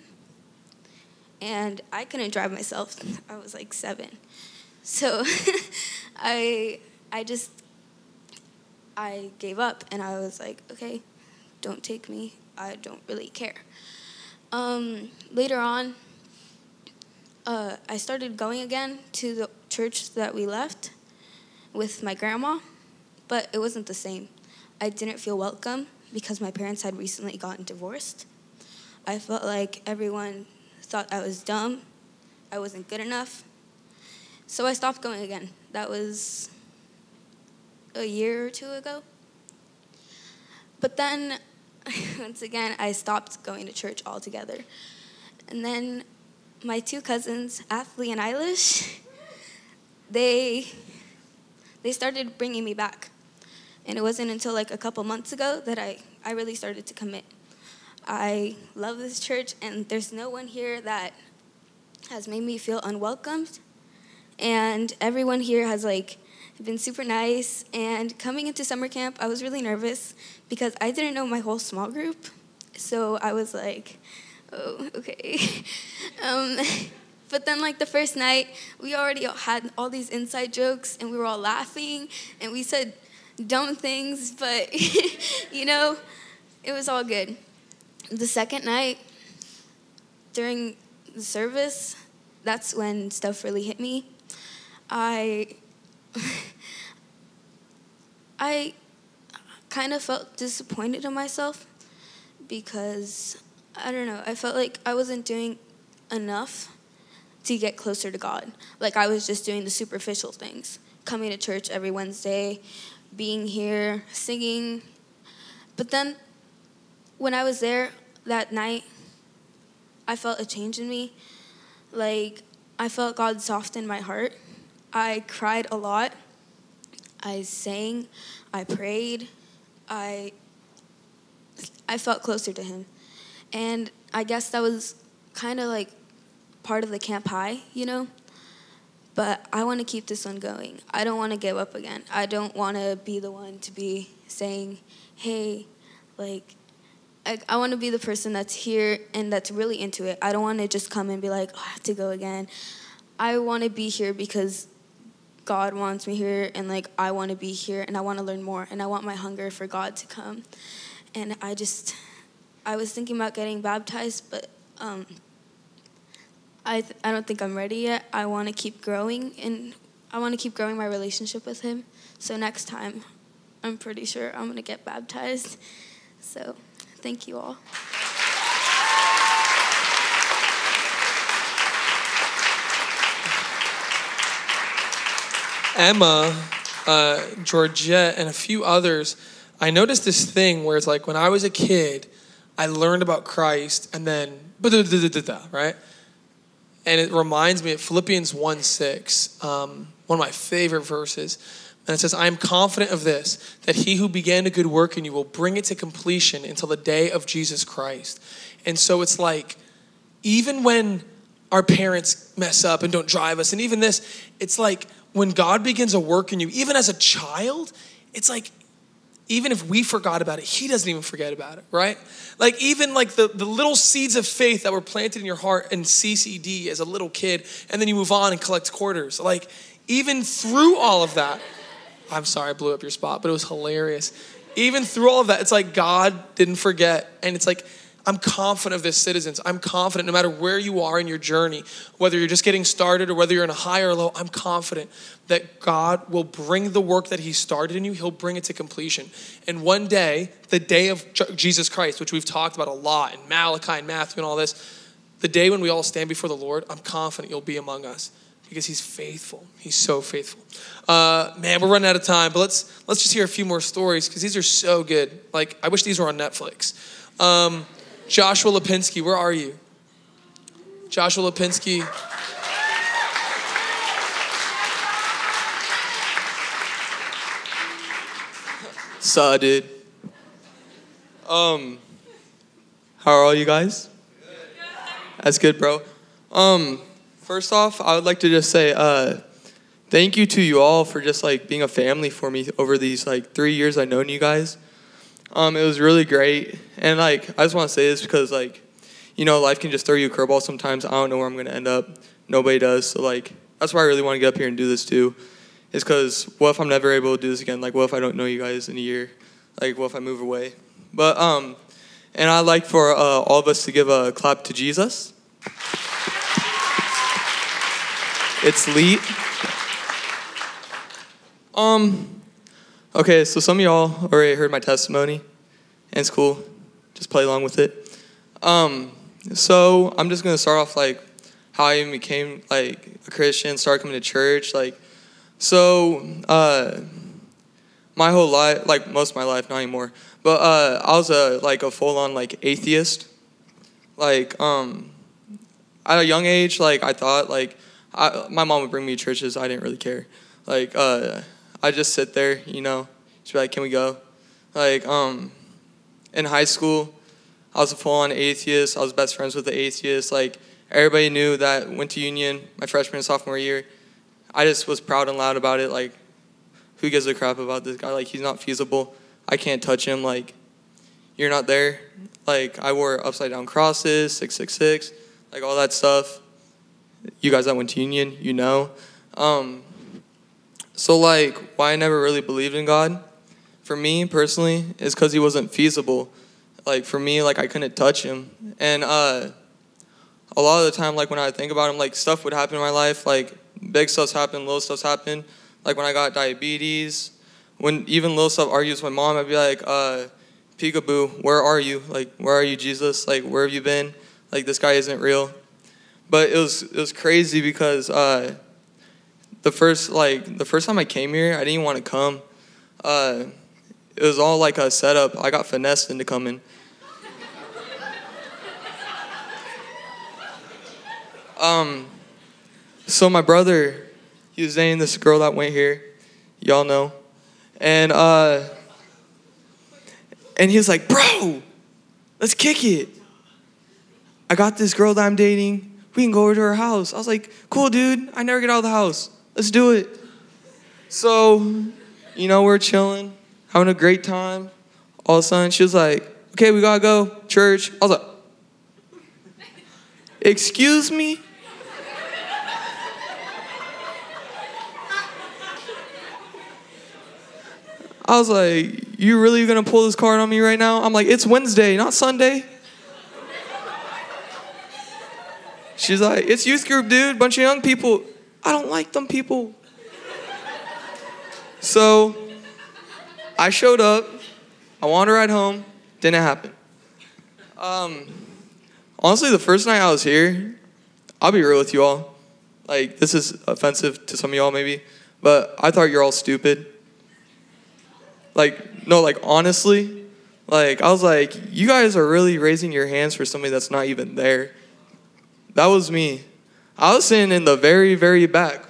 and I couldn't drive myself. I was like 7. So I gave up, and I was like, okay, don't take me. I don't really care. Later on, I started going again to the church that we left with my grandma, but it wasn't the same. I didn't feel welcome because my parents had recently gotten divorced. I felt like everyone thought I was dumb. I wasn't good enough. So I stopped going again. That was a year or two ago. But then, once again, I stopped going to church altogether. And then my two cousins, Athley and Eilish, they started bringing me back. And it wasn't until like a couple months ago that I really started to commit. I love this church, and there's no one here that has made me feel unwelcomed. And everyone here has like been super nice, and coming into summer camp, I was really nervous because I didn't know my whole small group, so I was like, oh, okay. But then like the first night, we already had all these inside jokes, and we were all laughing, and we said dumb things, but you know, it was all good. The second night, during the service, that's when stuff really hit me. I kind of felt disappointed in myself because, I don't know, I felt like I wasn't doing enough to get closer to God. Like, I was just doing the superficial things, coming to church every Wednesday, being here, singing. But then when I was there that night, I felt a change in me. Like, I felt God soften my heart. I cried a lot. I sang, I prayed, I felt closer to him. And I guess that was kind of like part of the camp high, you know? But I want to keep this one going. I don't want to give up again. I don't want to be the one to be saying, hey, like, I want to be the person that's here and that's really into it. I don't want to just come and be like, oh, I have to go again. I want to be here because God wants me here, and like I want to be here, and I want to learn more, and I want my hunger for God to come. And I was thinking about getting baptized, but I don't think I'm ready yet. I want to keep growing, and I want to keep growing my relationship with him. So next time, I'm pretty sure I'm going to get baptized. So thank you all. Emma, Georgette, and a few others, I noticed this thing where it's like when I was a kid, I learned about Christ and then, right? And it reminds me of Philippians 1:6, one of my favorite verses. And it says, I am confident of this, that he who began a good work in you will bring it to completion until the day of Jesus Christ. And so it's like, even when our parents mess up and don't drive us, and even this, it's like when God begins a work in you, even as a child, it's like, even if we forgot about it, he doesn't even forget about it, right? Like even like the little seeds of faith that were planted in your heart in CCD as a little kid, and then you move on and collect quarters. Like even through all of that, I'm sorry, I blew up your spot, but it was hilarious. Even through all of that, it's like God didn't forget. And it's like, I'm confident of this, Citizens. I'm confident no matter where you are in your journey, whether you're just getting started or whether you're in a high or low, I'm confident that God will bring the work that he started in you. He'll bring it to completion. And one day, the day of Jesus Christ, which we've talked about a lot in Malachi and Matthew and all this, the day when we all stand before the Lord, I'm confident you'll be among us because he's faithful. He's so faithful. Man, we're running out of time, but let's just hear a few more stories because these are so good. Like, I wish these were on Netflix. Joshua Lipinski, where are you? Joshua Lipinski. Saw, dude. How are all you guys? Good. That's good, bro. First off, I would like to just say thank you to you all for just like being a family for me over these like 3 years I've known you guys. It was really great, and like I just want to say this because like, you know, life can just throw you a curveball sometimes. I don't know where I'm gonna end up. Nobody does. So like that's why I really want to get up here and do this too, is because what if I'm never able to do this again? Like what if I don't know you guys in a year? Like what if I move away? But and I'd like for all of us to give a clap to Jesus. It's lit. Okay, so some of y'all already heard my testimony, and it's cool. Just play along with it. So I'm just going to start off, like, how I even became, like, a Christian, started coming to church. Like, so my whole life, like, most of my life, not anymore, but I was, a full-on, like, atheist. Like, at a young age, like, I thought, like, my mom would bring me to churches. I didn't really care. Like, I just sit there, you know. She'd be like, can we go? Like, in high school, I was a full-on atheist. I was best friends with the atheist. Like, everybody knew that went to Union my freshman and sophomore year. I just was proud and loud about it. Like, who gives a crap about this guy? Like, he's not feasible. I can't touch him. Like, you're not there. Like, I wore upside-down crosses, 666, like, all that stuff. You guys that went to Union, you know. So, like, why I never really believed in God, for me personally, is because he wasn't feasible. Like, for me, like, I couldn't touch him. And a lot of the time, like, when I think about him, like, stuff would happen in my life. Like, big stuff's happened, little stuff's happened. Like, when I got diabetes, when even little stuff argues with my mom, I'd be like, peekaboo, where are you? Like, where are you, Jesus? Like, where have you been? Like, this guy isn't real. But it was crazy because the first time I came here, I didn't want to come. It was all like a setup. I got finessed into coming. So my brother, he was dating this girl that went here, y'all know, and he was like, bro, let's kick it. I got this girl that I'm dating. We can go over to her house. I was like, cool, dude. I never get out of the house. Let's do it. So, you know, we're chilling, having a great time. All of a sudden, she was like, okay, we got to go, church. I was like, excuse me? I was like, you really going to pull this card on me right now? I'm like, it's Wednesday, not Sunday. She's like, it's youth group, dude, bunch of young people. I don't like them people. So I showed up. I wanted to ride home. Didn't happen. Honestly, the first night I was here, I'll be real with you all. Like, this is offensive to some of y'all maybe, but I thought you're all stupid. Like, no, like, honestly, like, I was like, you guys are really raising your hands for somebody that's not even there. That was me. I was sitting in the very, very back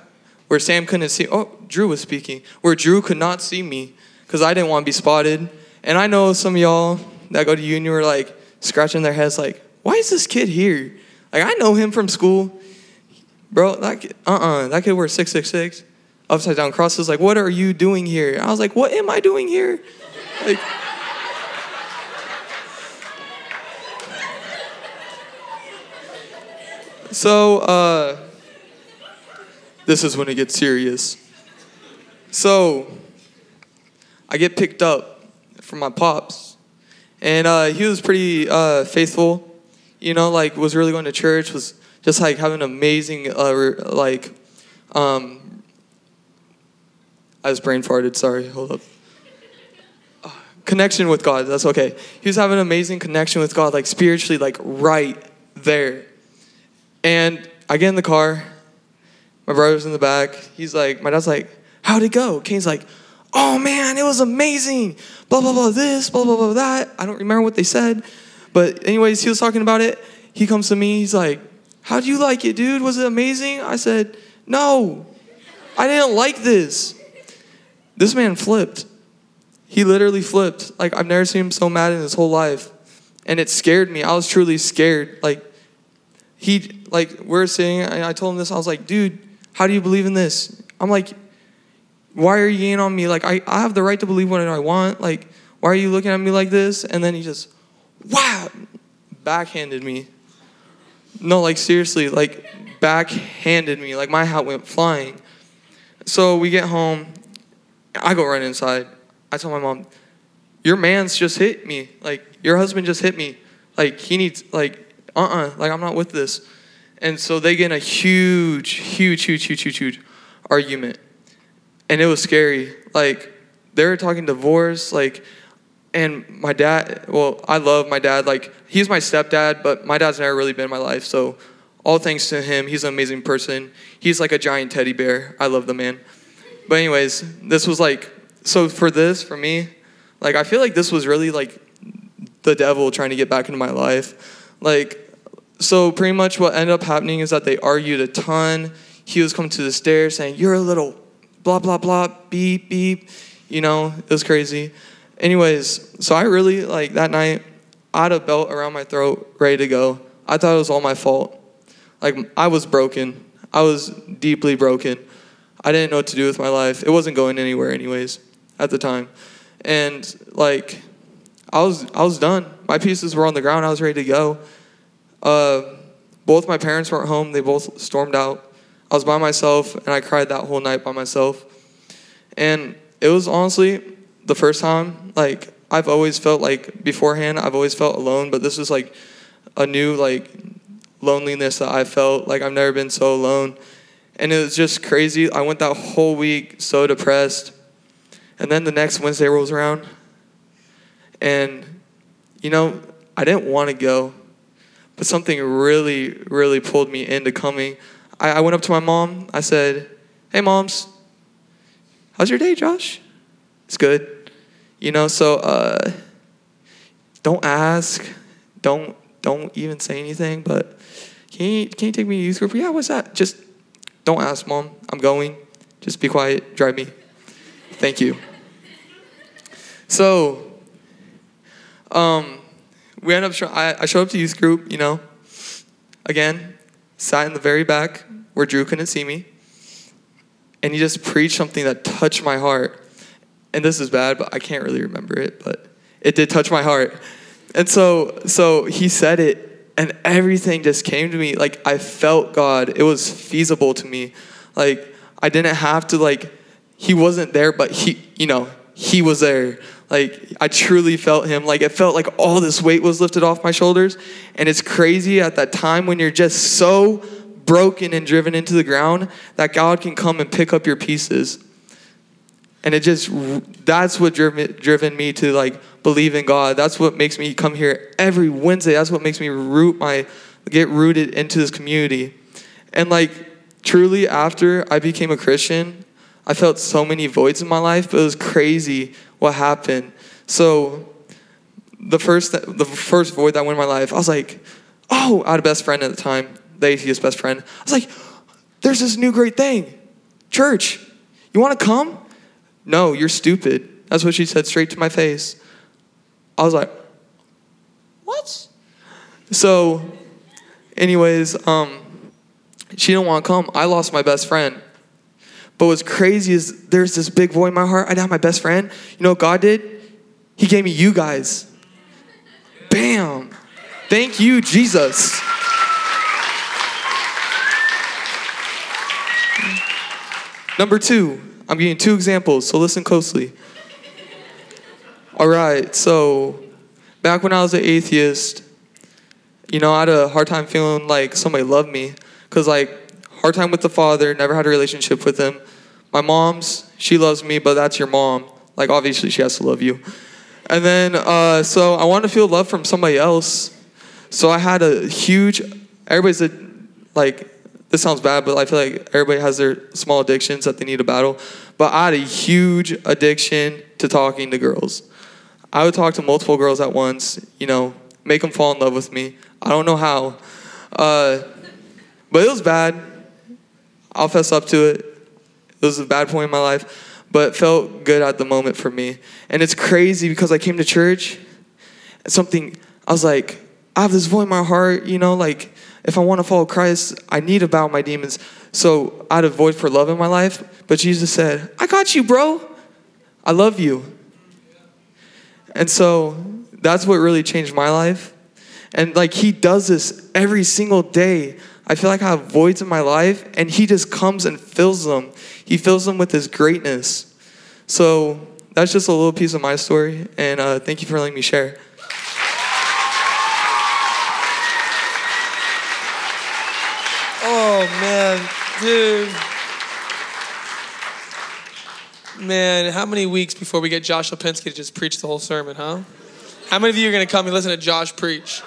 where Sam couldn't see. Oh, Drew was speaking. Where Drew could not see me because I didn't want to be spotted. And I know some of y'all that go to Union were, like, scratching their heads, like, why is this kid here? Like, I know him from school. Bro, that kid, that kid wears 666, upside down crosses. Like, what are you doing here? And I was like, what am I doing here? Like, so this is when it gets serious. So I get picked up from my pops, and he was pretty faithful, you know, like, was really going to church, was just, like, having an amazing, I was brain farted, sorry, hold up. Connection with God, that's okay. He was having an amazing connection with God, like, spiritually, like, right there. And I get in the car, my brother's in the back, he's like, my dad's like, how'd it go? Kane's like, oh, man, it was amazing, blah, blah, blah, this, blah, blah, blah, that. I don't remember what they said, but anyways, he was talking about it. He comes to me, he's like, how'd you like it, dude? Was it amazing? I said, no, I didn't like this. This man flipped. He literally flipped. Like, I've never seen him so mad in his whole life. And it scared me. I was truly scared. Like, he, like, we're sitting, and I told him this. I was like, dude, how do you believe in this? I'm like, why are you yelling on me? Like, I have the right to believe what I want. Like, why are you looking at me like this? And then he just, wow, backhanded me. No, like, seriously, like, backhanded me. Like, my hat went flying. So we get home. I go run inside. I tell my mom, your man's just hit me. Like, your husband just hit me. Like, he needs, like, like, I'm not with this. And so they get in a huge argument. And it was scary. Like, they were talking divorce, like, and my dad, well, I love my dad. Like, he's my stepdad, but my dad's never really been in my life. So all thanks to him, he's an amazing person. He's like a giant teddy bear. I love the man. But anyways, this was like, so for me, like, I feel like this was really like the devil trying to get back into my life. Like, so pretty much what ended up happening is that they argued a ton. He was coming to the stairs saying, you're a little blah, blah, blah, beep, beep. You know, it was crazy. Anyways, so I really, like, that night, I had a belt around my throat, ready to go. I thought it was all my fault. Like, I was broken. I was deeply broken. I didn't know what to do with my life. It wasn't going anywhere anyways at the time. And, like, I was done. My pieces were on the ground. I was ready to go. Both my parents weren't home. They both stormed out. I was by myself, and I cried that whole night by myself. And it was honestly the first time, like, I've always felt like beforehand, I've always felt alone, but this was like a new, like, loneliness that I felt. Like, I've never been so alone. And it was just crazy. I went that whole week so depressed. And then the next Wednesday rolls around. And, you know, I didn't want to go, but something really, really pulled me into coming. I went up to my mom. I said, hey, moms, how's your day, Josh? It's good. You know, so don't ask, don't even say anything. But can you take me to youth group? Yeah, what's that? Just don't ask, mom. I'm going. Just be quiet. Drive me. Thank you. So we end up. I showed up to youth group. You know, again, sat in the very back where Drew couldn't see me, and he just preached something that touched my heart. And this is bad, but I can't really remember it, but it did touch my heart. And so he said it, and everything just came to me. Like, I felt God. It was feasible to me. Like, I didn't have to, like, he wasn't there, but he, you know, he was there. Like, I truly felt him. Like, it felt like all this weight was lifted off my shoulders. And it's crazy at that time when you're just so broken and driven into the ground that God can come and pick up your pieces. And it just, that's what driven me to like believe in God. That's what makes me come here every Wednesday. That's what makes me get rooted into this community. And like truly after I became a Christian, I felt so many voids in my life, but it was crazy what happened. So the first void that went in my life, I was like, oh, I had a best friend at the time, the atheist best friend. I was like, there's this new great thing, church. You want to come? No, you're stupid. That's what she said straight to my face. I was like, what? So anyways, she didn't want to come. I lost my best friend. But what's crazy is there's this big void in my heart. I didn't have my best friend. You know what God did? He gave me you guys. Bam. Thank you, Jesus. Number two. I'm giving 2 examples, so listen closely. All right, so back when I was an atheist, you know, I had a hard time feeling like somebody loved me because, like, hard time with the Father, never had a relationship with Him. My mom's, she loves me, but that's your mom. Like, obviously, she has to love you. And then, so I wanted to feel love from somebody else. So I had a huge, this sounds bad, but I feel like everybody has their small addictions that they need to battle. But I had a huge addiction to talking to girls. I would talk to multiple girls at once, you know, make them fall in love with me. I don't know how. But it was bad. I'll fess up to it. It was a bad point in my life, but it felt good at the moment for me. And it's crazy because I came to church and I was like, I have this void in my heart, you know, like, if I want to follow Christ, I need to bow my demons. So I had a void for love in my life. But Jesus said, I got you, bro. I love you. And so that's what really changed my life. And like He does this every single day. I feel like I have voids in my life and He just comes and fills them. He fills them with His greatness. So that's just a little piece of my story. And thank you for letting me share. Oh, man, dude. Man, how many weeks before we get Josh Lipinski to just preach the whole sermon, huh? How many of you are going to come and listen to Josh preach?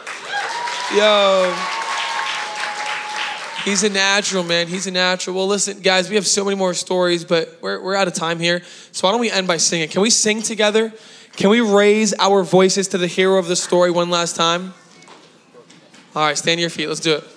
Yo. He's a natural, man. He's a natural. Well, listen, guys, we have so many more stories, but we're out of time here. So why don't we end by singing? Can we sing together? Can we raise our voices to the hero of the story one last time? All right, stand to your feet. Let's do it.